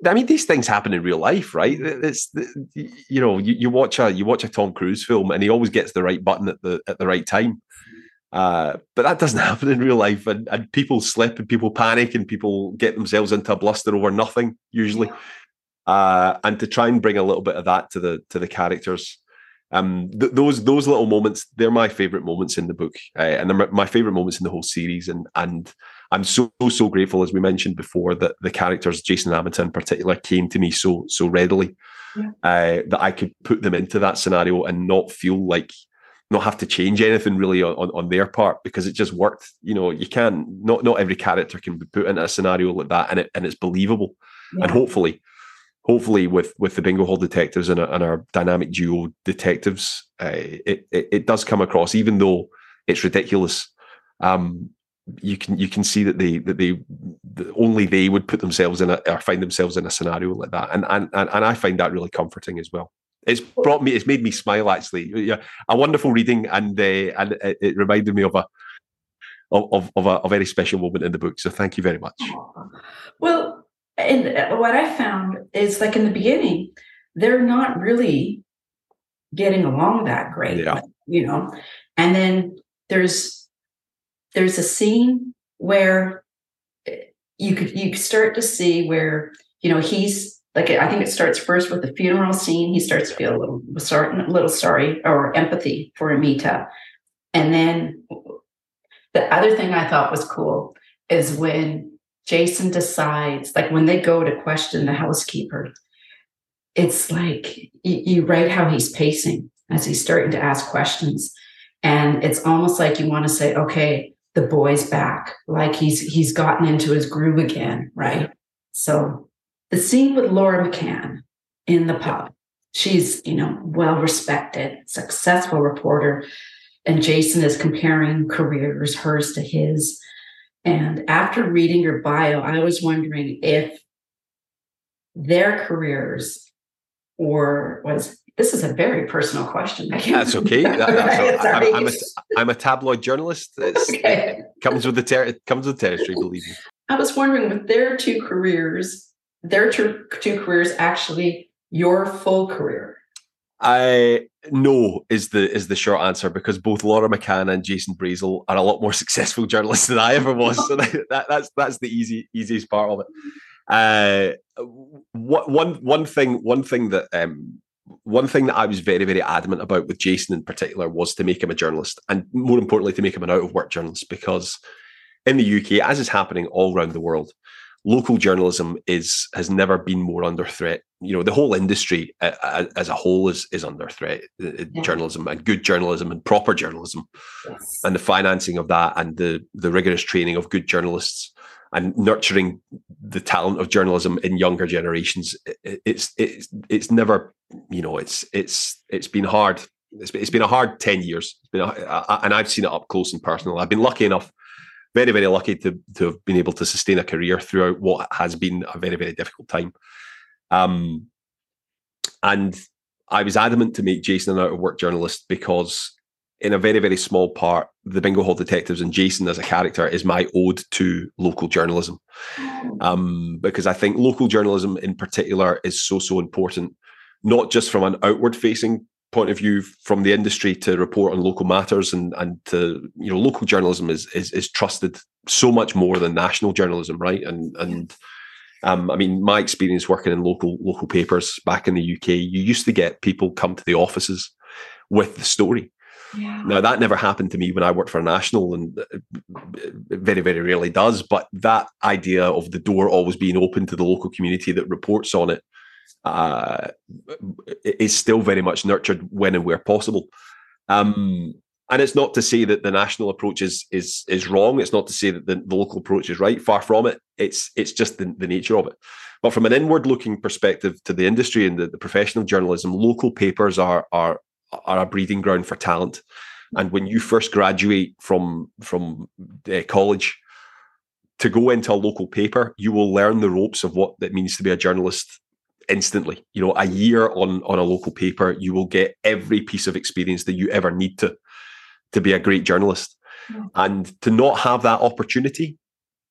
I mean these things happen in real life, right? It's you know you, you watch a you watch a Tom Cruise film and he always gets the right button at the at the right time, uh, but that doesn't happen in real life. And, and people slip and people panic and people get themselves into a bluster over nothing usually. Uh, and to try and bring a little bit of that to the to the characters. Um, th- those those little moments, they're my favourite moments in the book, uh, and they're my favourite moments in the whole series. And and I'm so so grateful, as we mentioned before, that the characters Jason and Amita in particular came to me so so readily yeah. uh, that I could put them into that scenario and not feel like not have to change anything really on, on their part because it just worked. You know, you can't not not every character can be put into a scenario like that, and it and it's believable, yeah. and hopefully. Hopefully, with, with the Bingo Hall Detectives and, and our dynamic duo detectives, uh, it, it it does come across. Even though it's ridiculous, um, you can you can see that they that they that only they would put themselves in a, or find themselves in a scenario like that, and and and I find that really comforting as well. It's brought me, it's made me smile actually. Yeah, a wonderful reading, and uh, and it reminded me of a. Of, of a, a very special moment in the book. So thank you very much. Well. And what I found is, like in the beginning, they're not really getting along that great, yeah. you know. And then there's there's a scene where you could you start to see where you know he's like I think it starts first with the funeral scene. He starts to feel a little a little sorry or empathy for Amita, and then the other thing I thought was cool is when. Jason decides, like when they go to question the housekeeper, it's like you, you write how he's pacing as he's starting to ask questions. And it's almost like you want to say, okay, the boy's back. Like he's he's gotten into his groove again, right? So the scene with Laura McCann in the pub. She's, you know, well-respected, successful reporter, and Jason is comparing careers, hers to his. And after reading your bio, I was wondering if their careers or was, this is a very personal question. I can't That's okay. That, that's right? I'm, I'm, a, I'm a tabloid journalist. It's, okay. It comes with the ter- it comes with territory, believe me. I was wondering with their two careers, their two, two careers actually your full career. I no is the is the short answer, because both Laura McCann and Jason Brazel are a lot more successful journalists than I ever was. So that, that's that's the easy easiest part of it. Uh, what, one one thing one thing that um, one thing that I was very very adamant about with Jason in particular was to make him a journalist, and more importantly to make him an out of work journalist, because in the U K, as is happening all around the world, local journalism is has never been more under threat. You know, the whole industry uh, as a whole is is under threat. Yeah. Journalism and good journalism and proper journalism, yes. and the financing of that, and the the rigorous training of good journalists, and nurturing the talent of journalism in younger generations. It, it's it's it's never you know it's it's it's been hard. It's been, it's been a hard ten years. It's been a, a, and I've seen it up close and personal. I've been lucky enough. Very, very lucky to, to have been able to sustain a career throughout what has been a very, very difficult time. Um, and I was adamant to make Jason an out-of-work journalist because in a very, very small part, the Bingo Hall Detectives and Jason as a character is my ode to local journalism. Um, because I think local journalism in particular is so, so important, not just from an outward-facing point of view from the industry to report on local matters, and and to, you know, local journalism is is, is trusted so much more than national journalism, right? And and um, I mean, my experience working in local local papers back in the U K, you used to get people come to the offices with the story. Yeah. Now that never happened to me when I worked for a national, and it very very rarely does. But that idea of the door always being open to the local community that reports on it. Uh, is still very much nurtured when and where possible. Um, and it's not to say that the national approach is is is wrong. It's not to say that the, the local approach is right. Far from it. It's it's just the, the nature of it. But from an inward-looking perspective to the industry and the, the profession of journalism, local papers are are are a breeding ground for talent. And when you first graduate from from uh, college, to go into a local paper, you will learn the ropes of what it means to be a journalist. Instantly, you know, a year on on a local paper, you will get every piece of experience that you ever need to to be a great journalist, yeah. and to not have that opportunity,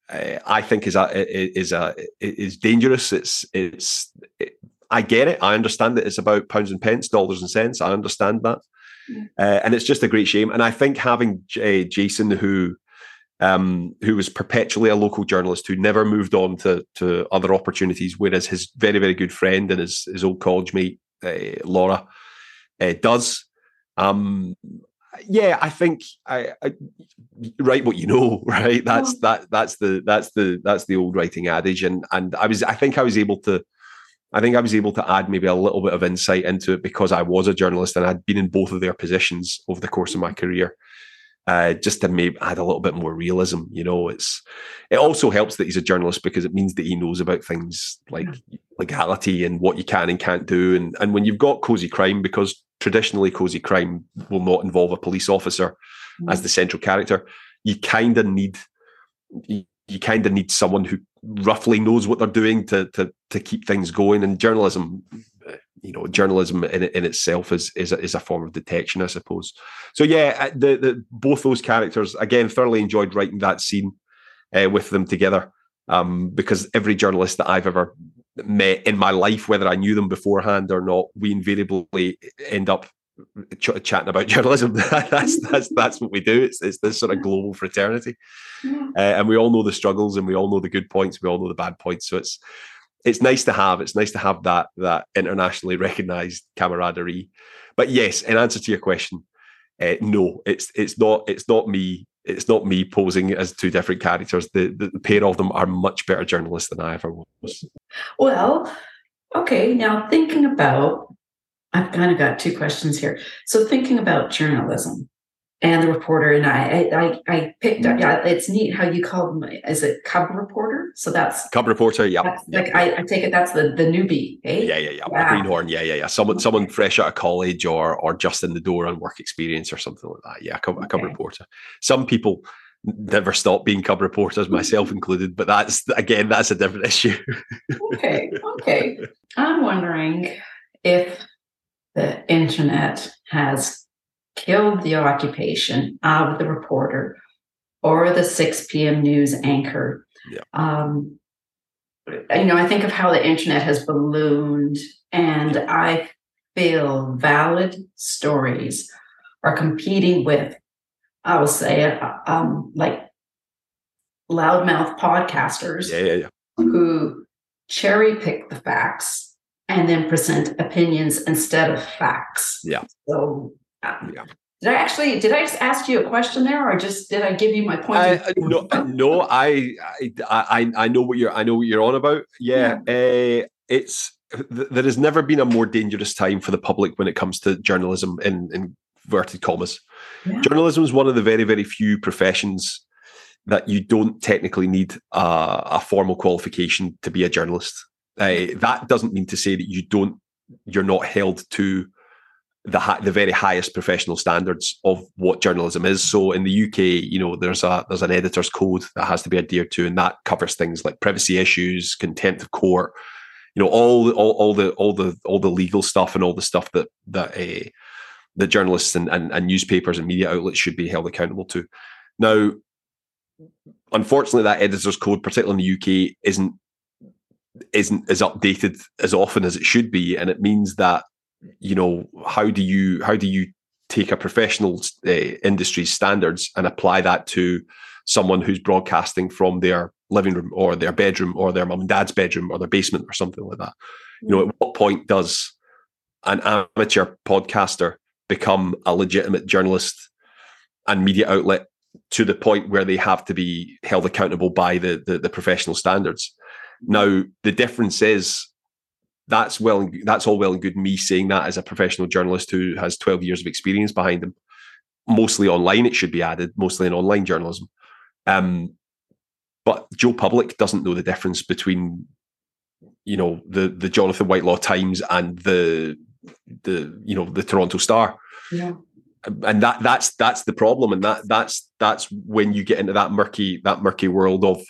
uh, I think is a is a is dangerous. It's it's it, I get it, I understand that it's about pounds and pence, dollars and cents. I understand that, yeah. uh, and it's just a great shame. And I think having J- Jason, who Um, who was perpetually a local journalist who never moved on to to other opportunities, whereas his very, very good friend and his, his old college mate, uh, Laura, uh, does. Um, yeah, I think I, I write what you know, right? That's that that's the that's the that's the old writing adage, and and I was I think I was able to I think I was able to add maybe a little bit of insight into it because I was a journalist and I'd been in both of their positions over the course of my career. Uh, just to maybe add a little bit more realism, you know. It's it also helps that he's a journalist because it means that he knows about things like yeah. legality and what you can and can't do. And and when you've got cozy crime, because traditionally cozy crime will not involve a police officer mm-hmm. as the central character, you kind of need you, you kind of need someone who roughly knows what they're doing to to to keep things going. And journalism. You know, journalism in in itself is is a, is a form of detection, I suppose. So yeah, the the both those characters again thoroughly enjoyed writing that scene uh, with them together um, because every journalist that I've ever met in my life, whether I knew them beforehand or not, we invariably end up ch- chatting about journalism. that's that's that's what we do. It's it's this sort of global fraternity, yeah. uh, and we all know the struggles, and we all know the good points, we all know the bad points. So it's. It's nice to have. It's nice to have that that internationally recognised camaraderie. But yes, in answer to your question, uh, no, it's it's not it's not me. It's not me posing as two different characters. The, the the pair of them are much better journalists than I ever was. Well, okay. Now thinking about, I've kind of got two questions here. So thinking about journalism and the reporter and I, I, I picked up, yeah, it's neat how you call them, is it cub reporter? So that's... Cub reporter, yeah. That's yeah. Like I, I take it that's the, the newbie, eh? Yeah, yeah, yeah, wow. Greenhorn, yeah, yeah, yeah. Someone okay. someone fresh out of college or or just in the door on work experience or something like that. Yeah, a cub, okay. a cub reporter. Some people never stop being cub reporters, myself included, but that's, again, that's a different issue. okay, okay. I'm wondering if the internet has... killed the occupation of the reporter or the six p.m. news anchor. Yeah. Um, you know, I think of how the internet has ballooned, and I feel valid stories are competing with, I will say, it, um, like loudmouth podcasters yeah, yeah, yeah. who cherry pick the facts and then present opinions instead of facts. Yeah. So. Yeah. Did I actually, did I just ask you a question there or just did I give you my point? I, of- no, no, I, I, I know what you're, I know what you're on about. Yeah. yeah. Uh, it's, th- there has never been a more dangerous time for the public when it comes to journalism in, in inverted commas. Yeah. Journalism is one of the very, very few professions that you don't technically need a, a formal qualification to be a journalist. Uh, that doesn't mean to say that you don't, you're not held to the hi- the very highest professional standards of what journalism is. So in the U K, you know, there's a there's an editor's code that has to be adhered to, and that covers things like privacy issues, contempt of court, you know, all the, all, all the all the all the legal stuff and all the stuff that that uh, the journalists and, and and newspapers and media outlets should be held accountable to. Now, unfortunately, that editor's code, particularly in the U K, isn't isn't as updated as often as it should be, and it means that. You know, how do you how do you take a professional uh, industry standards and apply that to someone who's broadcasting from their living room or their bedroom or their mum and dad's bedroom or their basement or something like that? You know, at what point does an amateur podcaster become a legitimate journalist and media outlet to the point where they have to be held accountable by the the, the professional standards? Now, the difference is. That's well. That's all well and good. Me saying that as a professional journalist who has twelve years of experience behind him, mostly online. It should be added, mostly in online journalism. Um, but Joe Public doesn't know the difference between, you know, the the Jonathan Whitelaw Times and the the you know the Toronto Star. Yeah. And that that's that's the problem, and that that's that's when you get into that murky that murky world of.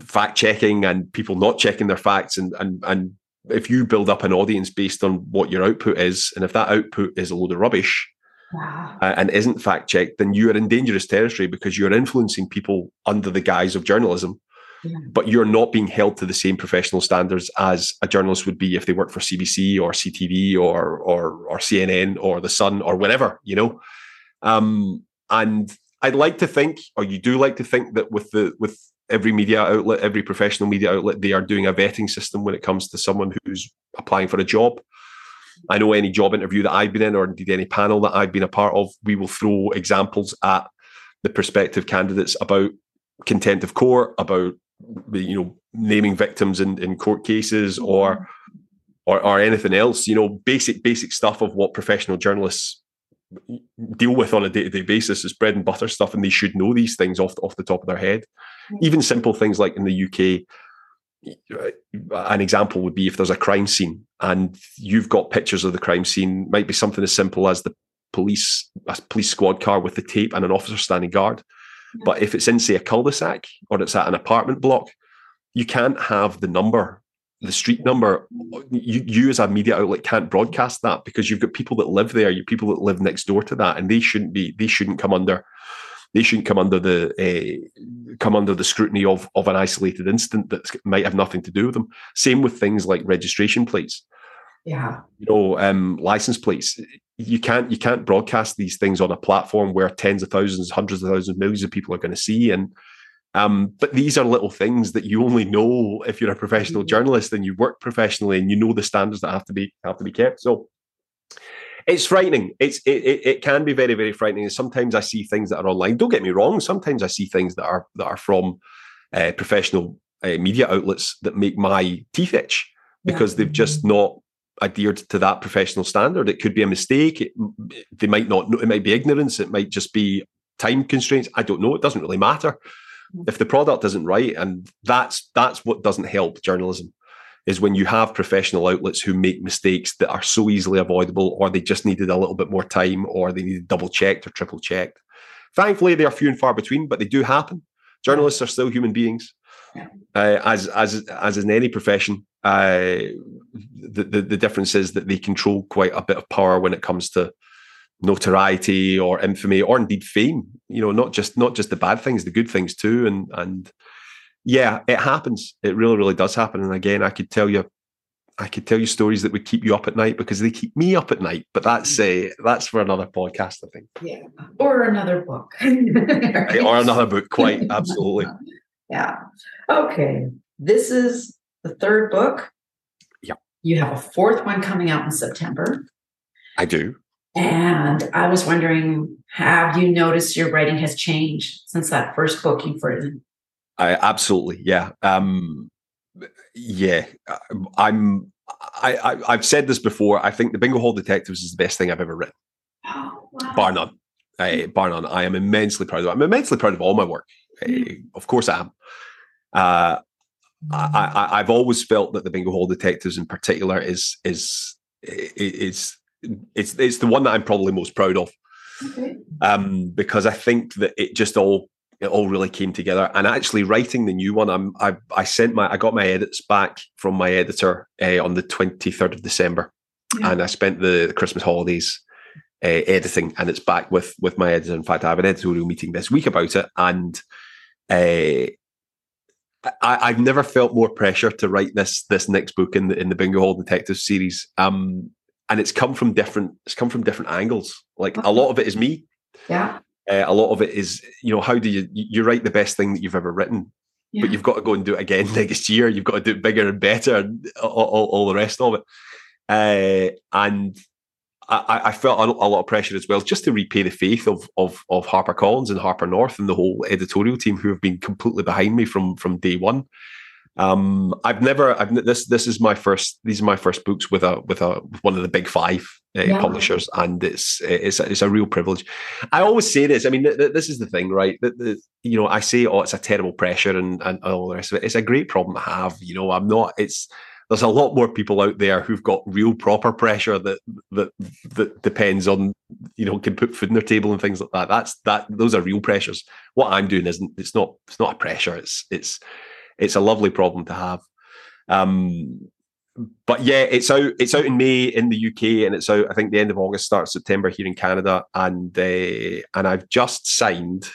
Fact checking and people not checking their facts, and and and if you build up an audience based on what your output is, and if that output is a load of rubbish wow. uh, and isn't fact checked, then you are in dangerous territory because you're influencing people under the guise of journalism, yeah. but you're not being held to the same professional standards as a journalist would be if they worked for C B C or C T V or or or C N N or The Sun or whatever, you know. Um, and I'd like to think, or you do like to think, that with the with every media outlet, every professional media outlet, they are doing a vetting system when it comes to someone who's applying for a job. I know any job interview that I've been in, or indeed any panel that I've been a part of, we will throw examples at the prospective candidates about contempt of court, about, you know, naming victims in, in court cases or, or or anything else, you know, basic, basic stuff of what professional journalists deal with on a day-to-day basis is bread and butter stuff, and they should know these things off, off the top of their head. Even simple things like in the U K, an example would be if there's a crime scene and you've got pictures of the crime scene, might be something as simple as the police a police squad car with the tape and an officer standing guard. But if it's in, say, a cul-de-sac or it's at an apartment block, you can't have the number, the street number. You, you as a media outlet can't broadcast that because you've got people that live there, you people that live next door to that, and they shouldn't be, they shouldn't come under, they shouldn't come under the uh, come under the scrutiny of of an isolated incident that might have nothing to do with them. Same with things like registration plates, yeah, you know, um, license plates. You can't you can't broadcast these things on a platform where tens of thousands, hundreds of thousands, millions of people are going to see. And Um, but these are little things that you only know if you're a professional journalist and you work professionally and you know the standards that have to be have to be kept. So it's frightening. It's it it, it can be very, very frightening. And sometimes I see things that are online. Don't get me wrong. Sometimes I see things that are that are from uh, professional uh, media outlets that make my teeth itch because yeah. they've just not adhere to that professional standard. It could be a mistake. It, they might not know. It might be ignorance. It might just be time constraints. I don't know. It doesn't really matter if the product isn't right. And that's that's what doesn't help journalism, is when you have professional outlets who make mistakes that are so easily avoidable, or they just needed a little bit more time, or they needed double checked or triple checked. Thankfully, they are few and far between, but they do happen. Journalists are still human beings. Uh, as as as in any profession, uh, the, the the difference is that they control quite a bit of power when it comes to notoriety or infamy or indeed fame. You know, not just not just the bad things, the good things too. And and yeah, it happens. It really really does happen. And again, I could tell you, I could tell you stories that would keep you up at night, because they keep me up at night. But that's uh, that's for another podcast, I think. Yeah, or another book, right? Or another book. Quite absolutely. Yeah. Okay. This is the third book. Yeah. You have a fourth one coming out in September. I do. And I was wondering, have you noticed your writing has changed since that first book you've written? I absolutely. Yeah. Um, yeah. I'm, I, I, I've said this before. I think The Bingo Hall Detectives is the best thing I've ever written. Oh, wow. Bar none. Uh, bar none. I am immensely proud of it. I'm immensely proud of all my work. Uh, of course I am. Uh, I, I, I've always felt that The Bingo Hall Detectives in particular is is is it's it's the one that I'm probably most proud of, okay. um, because I think that it just all it all really came together. And actually, writing the new one, I'm I I sent my I got my edits back from my editor uh, on the twenty-third of December, yeah. And I spent the, the Christmas holidays uh, editing, and it's back with with my editor. In fact, I have an editorial meeting this week about it, and. Uh, I, I've never felt more pressure to write this this next book in the in the Bingo Hall Detectives series, um, and it's come from different it's come from different angles. Like okay. A lot of it is me, yeah. Uh, a lot of it is, you know, how do you you write the best thing that you've ever written, yeah. But you've got to go and do it again next year. You've got to do it bigger and better, and all, all, all the rest of it. Uh, and I, I felt a, a lot of pressure as well, just to repay the faith of of of HarperCollins and Harper North and the whole editorial team, who have been completely behind me from from day one. Um, I've never, I've this this is my first. These are my first books with a with a with one of the big five uh, yeah. publishers, and it's it's it's a real privilege. I always say this. I mean, th- th- this is the thing, right? That the, you know, I say, oh, it's a terrible pressure and and all the rest of it. It's a great problem to have. You know, I'm not. It's There's a lot more people out there who've got real proper pressure that that that depends on, you know, can put food on their table and things like that. That's that. Those are real pressures. What I'm doing isn't. It's not. It's not a pressure. It's it's it's a lovely problem to have. Um, but yeah, it's out. It's out in May in the U K, and it's out, I think, the end of August, start of September here in Canada. And uh, and I've just signed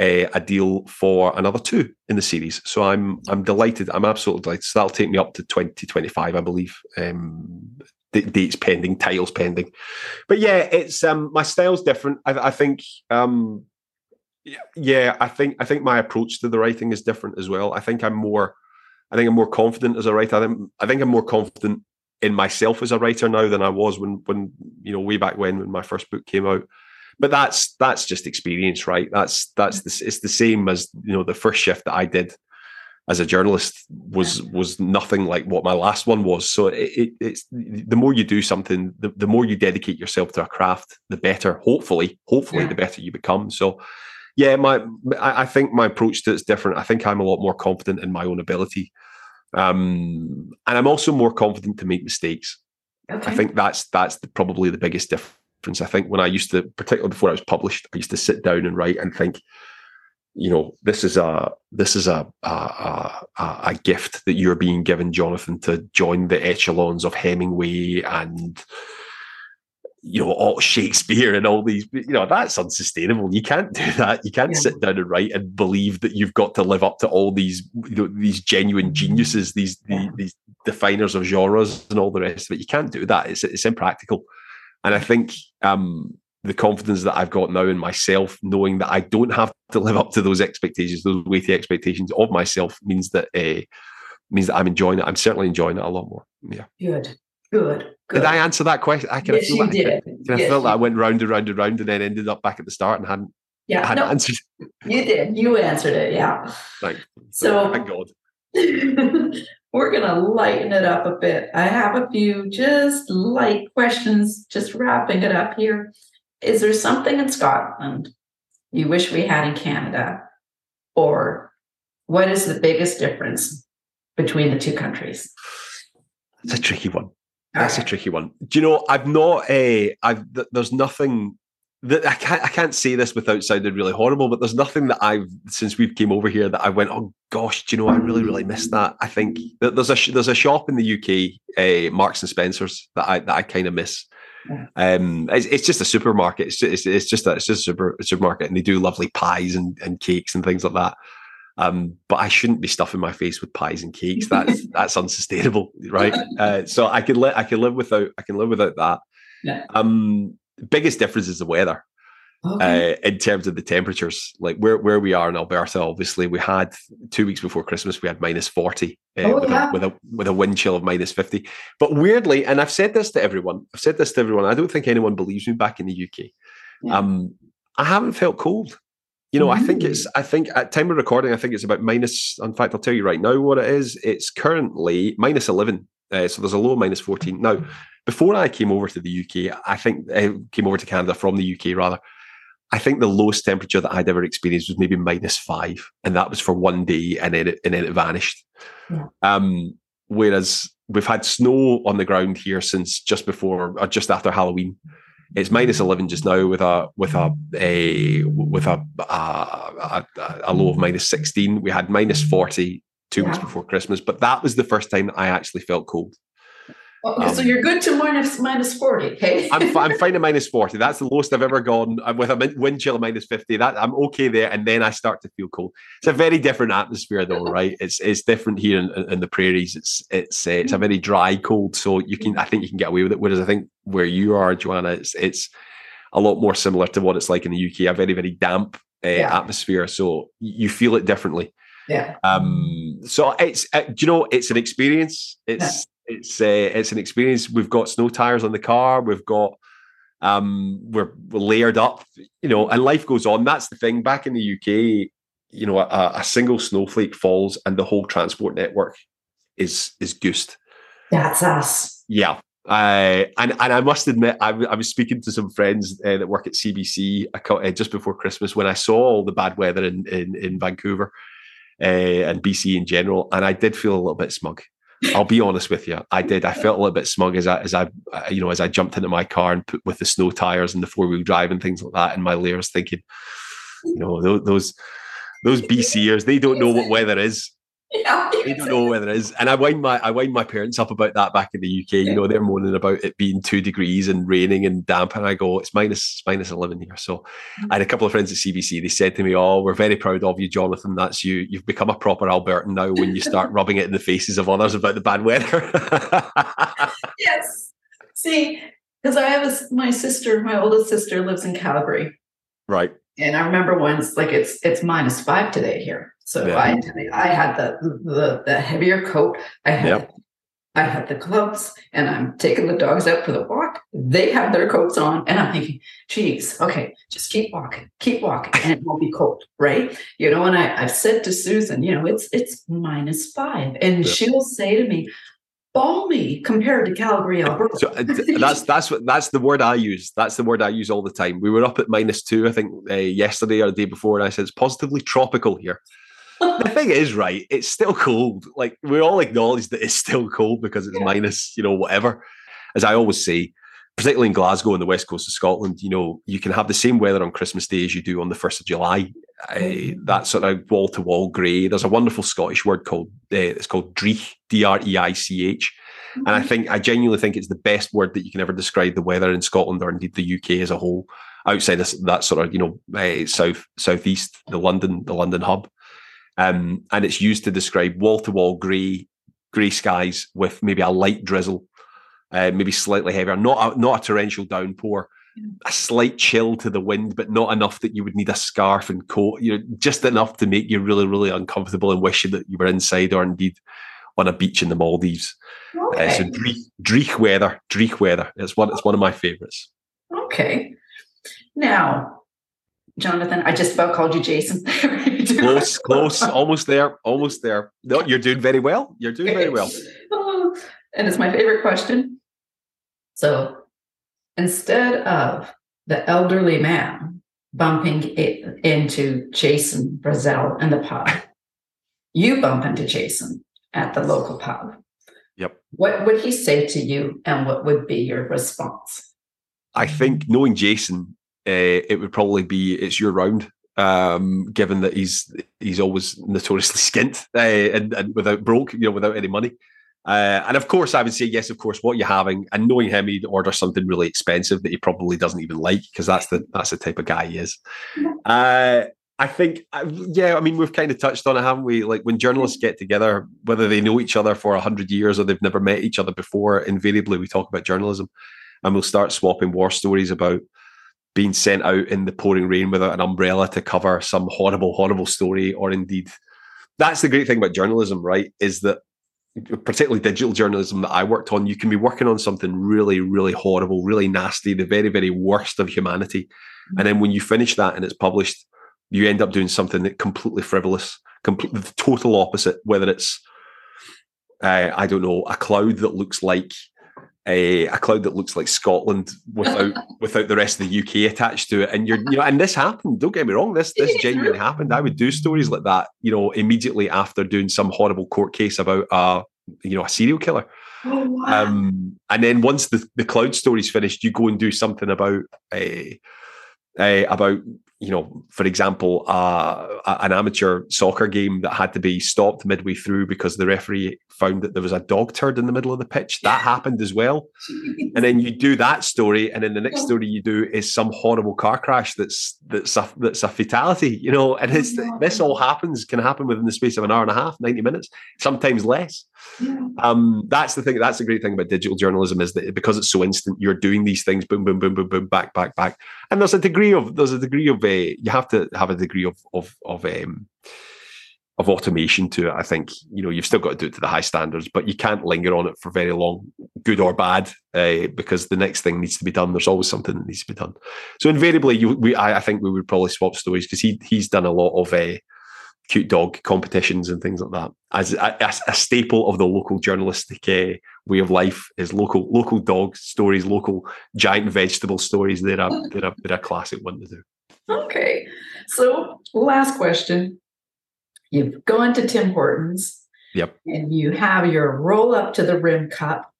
A, a deal for another two in the series, so I'm I'm delighted. I'm absolutely delighted. So that'll take me up to twenty twenty-five, I believe. Um, d- dates pending, titles pending, but yeah, it's um, my style's different. I, I think, um, yeah, I think I think my approach to the writing is different as well. I think I'm more, I think I'm more confident as a writer. I think, I think I'm more confident in myself as a writer now than I was when when you know way back when when my first book came out. But that's that's just experience, right? That's that's the, it's the same as, you know, the first shift that I did as a journalist was was nothing like what my last one was. So it, it, it's the more you do something, the, the more you dedicate yourself to a craft, the better. Hopefully, hopefully, yeah. The better you become. So, yeah, my I think my approach to it's different. I think I'm a lot more confident in my own ability, um, and I'm also more confident to make mistakes. Okay. I think that's that's the, probably the biggest difference. I think when I used to, particularly before I was published, I used to sit down and write and think, you know, this is a this is a a, a, a gift that you're being given, Jonathan, to join the echelons of Hemingway and, you know, all Shakespeare and all these. You know, that's unsustainable. You can't do that. You can't yeah. sit down and write and believe that you've got to live up to all these, you know, these genuine geniuses, these yeah. these definers of genres and all the rest of it. You can't do that. It's it's impractical. And I think um, the confidence that I've got now in myself, knowing that I don't have to live up to those expectations, those weighty expectations of myself, means that uh, means that I'm enjoying it. I'm certainly enjoying it a lot more. Yeah. Good. Good. Good. Did I answer that question? I can yes, feel you that. Did. I can, can yes, I feel that did. I went round and round and round and then ended up back at the start and hadn't, yeah, hadn't no, answered it. You did. You answered it. Yeah. Thank, so, thank God. we're going to lighten it up a bit. I have a few just light questions, just wrapping it up here. Is there something in Scotland you wish we had in Canada? Or what is the biggest difference between the two countries? That's a tricky one. That's okay. a tricky one. Do you know, I've not, uh, I've, th- there's nothing... I can't, I can't say this without sounding really horrible, but there's nothing that I've, since we've came over here, that I went, oh gosh, do you know, I really, really miss that. I think that there's a there's a shop in the U K, uh, Marks and Spencer's, that I that I kind of miss. Yeah. Um, it's, it's just a supermarket. It's just, it's just that it's just a super, supermarket, and they do lovely pies and, and cakes and things like that. Um, but I shouldn't be stuffing my face with pies and cakes. That's that's unsustainable, right? Uh, so I can let I can live without I can live without that. Yeah. Um. Biggest difference is the weather, okay. uh, in terms of the temperatures. Like where, where we are in Alberta, obviously, we had two weeks before Christmas, we had minus forty uh, oh, with, yeah. a, with a with a wind chill of minus fifty. But weirdly, and I've said this to everyone, I've said this to everyone, I don't think anyone believes me back in the U K. Yeah. Um, I haven't felt cold. You know, mm-hmm. I think it's, I think at time of recording, I think it's about minus, in fact, I'll tell you right now what it is. It's currently minus eleven. Uh, so there's a low of minus fourteen. Now, before I came over to the U K, I think I came over to Canada from the U K rather. I think the lowest temperature that I'd ever experienced was maybe minus five, and that was for one day, and then it, and then it vanished. Yeah. Um, whereas we've had snow on the ground here since just before or just after Halloween. It's minus eleven just now with a with a, a with a a, a a low of minus sixteen. We had minus forty two yeah. weeks before Christmas, but that was the first time that I actually felt cold. Okay, um, so you're good to minus minus forty, okay? I'm, I'm fine at minus forty. That's the lowest I've ever gone. I'm with a wind chill of minus fifty. That I'm okay there, and then I start to feel cold. It's a very different atmosphere, though, right? It's it's different here in, in the prairies. It's it's uh, it's a very dry cold, so you can I think you can get away with it. Whereas I think where you are, Joanna, it's it's a lot more similar to what it's like in the U K. A very very damp uh, yeah. atmosphere, so you feel it differently. Yeah. Um. So it's uh, you know it's an experience. It's. Yeah. It's uh, it's an experience. We've got snow tires on the car. We've got um, we're, we're layered up, you know, and life goes on. That's the thing. Back in the U K, you know, a, a single snowflake falls, and the whole transport network is is goosed. That's us. Yeah, uh, and and I must admit, I, w- I was speaking to some friends uh, that work at C B C uh, just before Christmas when I saw all the bad weather in in, in Vancouver uh, and B C in general, and I did feel a little bit smug. I'll be honest with you. I did. I felt a little bit smug as I, as I, you know, as I jumped into my car and put with the snow tires and the four wheel drive and things like that in my layers, thinking, you know, those those, those BCers, they don't know what weather is. Yeah, they don't know what weather is. And I wind my I wind my parents up about that back in the U K. You know, they're moaning about it being two degrees and raining and damp, and I go, it's minus it's minus eleven here. So I had a couple of friends at C B C. They said to me, "Oh, we're very proud of you, Jonathan. That's you. You've become a proper Albertan now when you start rubbing it in the faces of others about the bad weather." Yes. See, because I have a, my sister, my oldest sister, lives in Calgary. Right. And I remember once, like it's it's minus five today here. So yeah. I I had the, the the heavier coat. I had yep. I had the gloves, and I'm taking the dogs out for the walk. They have their coats on, and I'm thinking, geez, okay, just keep walking, keep walking, and it won't be cold, right? You know, and I I've said to Susan, you know, it's it's minus five, and yeah. she'll say to me, balmy compared to Calgary, Alberta. So, uh, that's that's what that's the word I use. That's the word I use all the time. We were up at minus two, I think, uh, yesterday or the day before, and I said it's positively tropical here. The thing is, right, it's still cold. Like we all acknowledge that it's still cold because it's yeah. minus, you know, whatever. As I always say, particularly in Glasgow and the west coast of Scotland, you know, you can have the same weather on Christmas Day as you do on the first of July. Uh, that sort of wall-to-wall grey. There's a wonderful Scottish word called, uh, it's called dreich, D R E I C H. And I think, I genuinely think it's the best word that you can ever describe the weather in Scotland or indeed the U K as a whole, outside of that sort of, you know, uh, south, southeast, the London, the London hub. Um, and it's used to describe wall-to-wall grey, grey skies with maybe a light drizzle, uh, maybe slightly heavier, not a, not a torrential downpour, a slight chill to the wind, but not enough that you would need a scarf and coat, you know, just enough to make you really, really uncomfortable and wishing that you were inside or indeed on a beach in the Maldives. Okay. Uh, so dreich, dreich weather, dreich weather. It's one, it's one of my favourites. Okay. Now, Jonathan. I just about called you Jason. Close, close, almost there, almost there. No, you're doing very well. You're doing very well. Oh, and it's my favorite question. So instead of the elderly man bumping it into Jason Brazel in the pub, you bump into Jason at the local pub. Yep. What would he say to you, and what would be your response? I think, knowing Jason, uh, it would probably be it's your round. Um, given that he's he's always notoriously skint uh, and, and without broke, you know, without any money. Uh, and of course, I would say, yes, of course, what you're having. And knowing him, he'd order something really expensive that he probably doesn't even like, because that's the that's the type of guy he is. Uh, I think, yeah, I mean, we've kind of touched on it, haven't we? Like, when journalists get together, whether they know each other for one hundred years or they've never met each other before, invariably we talk about journalism, and we'll start swapping war stories about being sent out in the pouring rain without an umbrella to cover some horrible, horrible story, or indeed, that's the great thing about journalism, right, is that particularly digital journalism that I worked on, you can be working on something really, really horrible, really nasty, the very, very worst of humanity. And then when you finish that and it's published, you end up doing something that completely frivolous, completely the total opposite, whether it's, uh, I don't know, a cloud that looks like a, a cloud that looks like Scotland without without the rest of the U K attached to it. And you're, you know, and this happened, don't get me wrong, this this genuinely happened. I would do stories like that, you know, immediately after doing some horrible court case about a, you know, a serial killer. Oh, wow. Um, and then once the, the cloud story's finished, you go and do something about a, a about, you know, for example, uh, an amateur soccer game that had to be stopped midway through because the referee found that there was a dog turd in the middle of the pitch. That happened as well. Jeez. And then you do that story, and then the next story you do is some horrible car crash that's that's a, that's a fatality, you know. And it's, this all happens, can happen within the space of an hour and a half, ninety minutes, sometimes less. Yeah. Um, that's the thing. That's the great thing about digital journalism, is that because it's so instant, you're doing these things, boom, boom, boom, boom, boom, back, back, back. And there's a degree of there's a degree of uh, you have to have a degree of of of um, of automation to it. I think, you know, you've still got to do it to the high standards, but you can't linger on it for very long, good or bad, uh, because the next thing needs to be done. There's always something that needs to be done. So invariably, you, we I, I think we would probably swap stories, because he he's done a lot of a. Uh, cute dog competitions and things like that. As a, as a staple of the local journalistic uh, way of life is local local dog stories, local giant vegetable stories. They're a, they're a, they're a classic one to do. Okay. So last question. You've gone to Tim Hortons. Yep. And you have your roll up to the rim cup.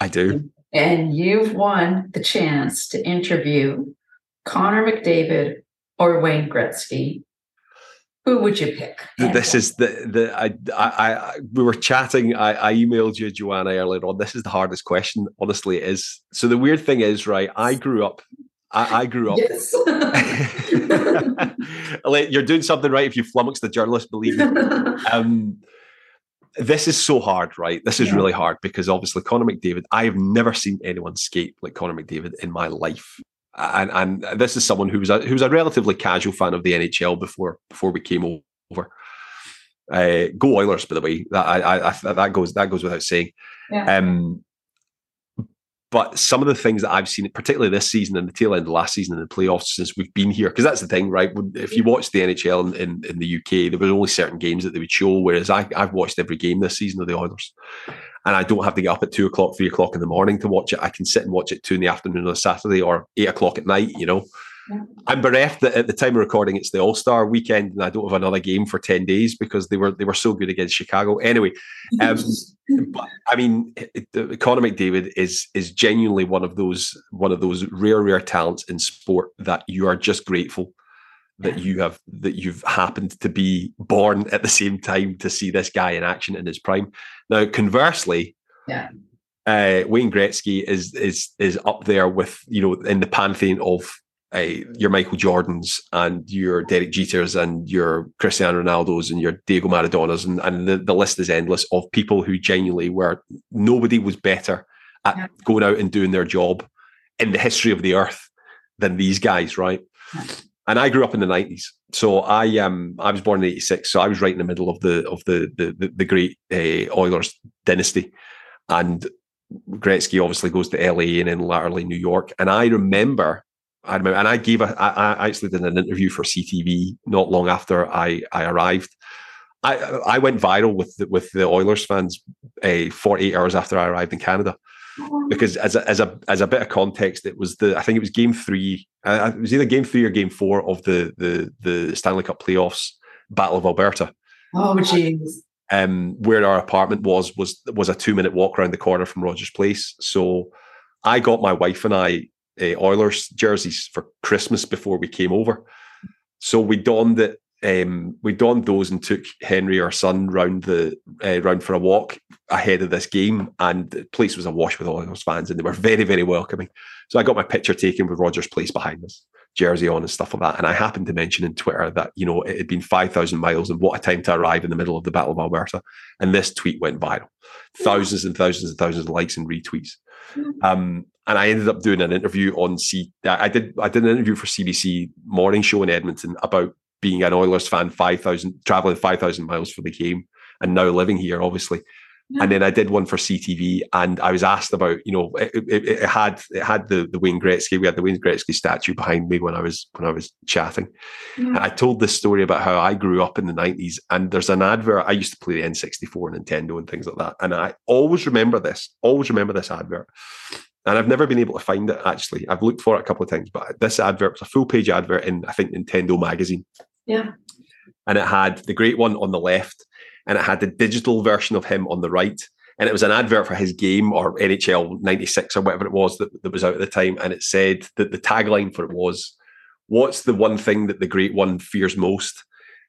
I do. And you've won the chance to interview Connor McDavid or Wayne Gretzky. Who would you pick? This is the the I I, I we were chatting. I, I emailed you, Joanna, earlier on. This is the hardest question, honestly. It is. So the weird thing is, right? I grew up. I, I grew up. Yes. You're doing something right if you flummox the journalist. Believe me. Um, this is so hard, right? This is yeah. really hard, because obviously Connor McDavid. I have never seen anyone skate like Connor McDavid in my life. And, and this is someone who was a, who was a relatively casual fan of the N H L before before we came over. Uh, go Oilers, by the way. That I, I, that goes that goes without saying. Yeah. Um, but some of the things that I've seen, particularly this season and the tail end of last season and the playoffs since we've been here, because that's the thing, right? If you watch the N H L in, in, in the U K, there were only certain games that they would show, whereas I, I've watched every game this season of the Oilers. And I don't have to get up at two o'clock, three o'clock in the morning to watch it. I can sit and watch it two in the afternoon on a Saturday or eight o'clock at night, you know. Yeah. I'm bereft that at the time of recording, it's the All-Star weekend, and I don't have another game for ten days because they were they were so good against Chicago. Anyway, um, but, I mean, it, it, Connor McDavid is is genuinely one of those one of those rare rare talents in sport that you are just grateful that you have that you've happened to be born at the same time to see this guy in action in his prime. Now, conversely, yeah, uh, Wayne Gretzky is is is up there with, you know, in the pantheon of uh, your Michael Jordans and your Derek Jeters and your Cristiano Ronaldos and your Diego Maradonas, and, and the, the list is endless of people who genuinely were nobody was better at yeah. going out and doing their job in the history of the earth than these guys, right? Yeah. And I grew up in the nineties, so I um I was born in eighty-six, so I was right in the middle of the of the the the great uh, Oilers dynasty, and Gretzky obviously goes to L A and then latterly New York, and I remember I remember, and I gave a, I, I actually did an interview for C T V not long after I, I arrived. I I went viral with the, with the Oilers fans uh, forty-eight hours after I arrived in Canada, because as a, as a as a bit of context, it was the I think it was game three. Uh, it was either game three or game four of the the the Stanley Cup playoffs, Battle of Alberta. Oh, jeez. Um, where our apartment was was was a two minute walk around the corner from Rogers Place. So I got my wife and I Uh, Oilers jerseys for Christmas before we came over, so we donned it. Um, we donned those and took Henry, our son, round the uh, round for a walk ahead of this game. And the place was awash with Oilers fans, and they were very, very welcoming. So I got my picture taken with Rogers Place behind us, jersey on and stuff like that. And I happened to mention in Twitter that you know it had been five thousand miles and what a time to arrive in the middle of the Battle of Alberta. And this tweet went viral, thousands and thousands and thousands of likes and retweets. Um, And I ended up doing an interview on C. I did. I did an interview for C B C morning show in Edmonton about being an Oilers fan, five thousand traveling five thousand miles for the game, and now living here, obviously. Yeah. And then I did one for C T V, and I was asked about, you know, it, it, it had it had the, the Wayne Gretzky. We had the Wayne Gretzky statue behind me when I was when I was chatting. Yeah. And I told this story about how I grew up in the nineties, and there's an advert. I used to play the N sixty-four, Nintendo, and things like that. And I always remember this. Always remember this advert. And I've never been able to find it, actually. I've looked for it a couple of times, but this advert was a full-page advert in, I think, Nintendo magazine. Yeah. And it had the great one on the left, and it had the digital version of him on the right. And it was an advert for his game, or N H L ninety-six or whatever it was that, that was out at the time. And it said that the tagline for it was, "What's the one thing that the great one fears most?"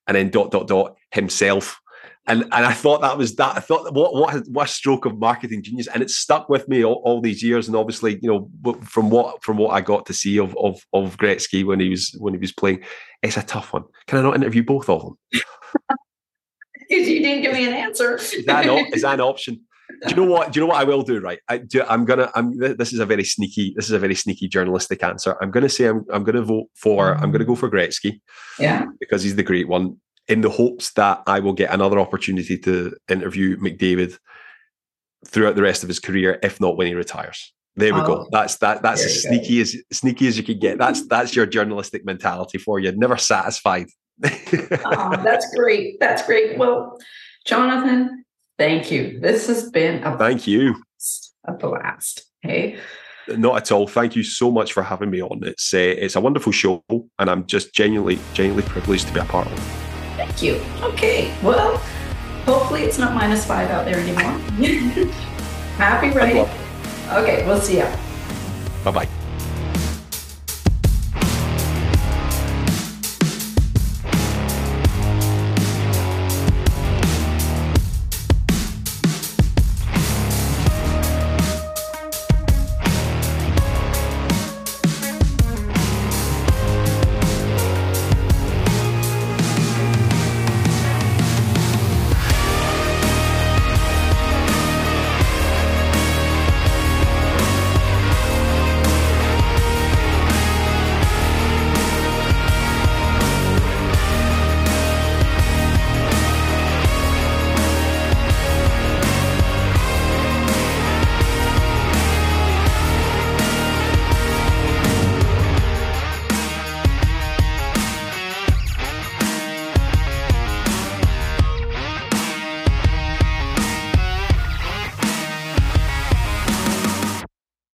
And then dot, dot, dot, himself. And and I thought that was that. I thought what what what a stroke of marketing genius, and it stuck with me all, all these years. And obviously, you know, from what from what I got to see of of of Gretzky when he was when he was playing, it's a tough one. Can I not interview both of them? Because you didn't give me an answer. Is that an, is that an option? Do you know what? Do you know what I will do? Right, I, do, I'm gonna. I'm. This is a very sneaky. This is a very sneaky journalistic answer. I'm gonna say I'm. I'm gonna vote for. I'm gonna go for Gretzky. Yeah, because he's the great one, in the hopes that I will get another opportunity to interview McDavid throughout the rest of his career, if not when he retires. There we oh, go. That's that. That's as sneaky go. as sneaky as you can get. That's that's your journalistic mentality for you. Never satisfied. Oh, that's great. That's great. Well, Jonathan, thank you. This has been a thank you blast, a blast. Hey. Not at all. Thank you so much for having me on. It's uh, it's a wonderful show, and I'm just genuinely genuinely privileged to be a part of it. Thank you. Okay. Well, hopefully it's not minus five out there anymore. Happy writing. Okay. We'll see ya. Bye-bye.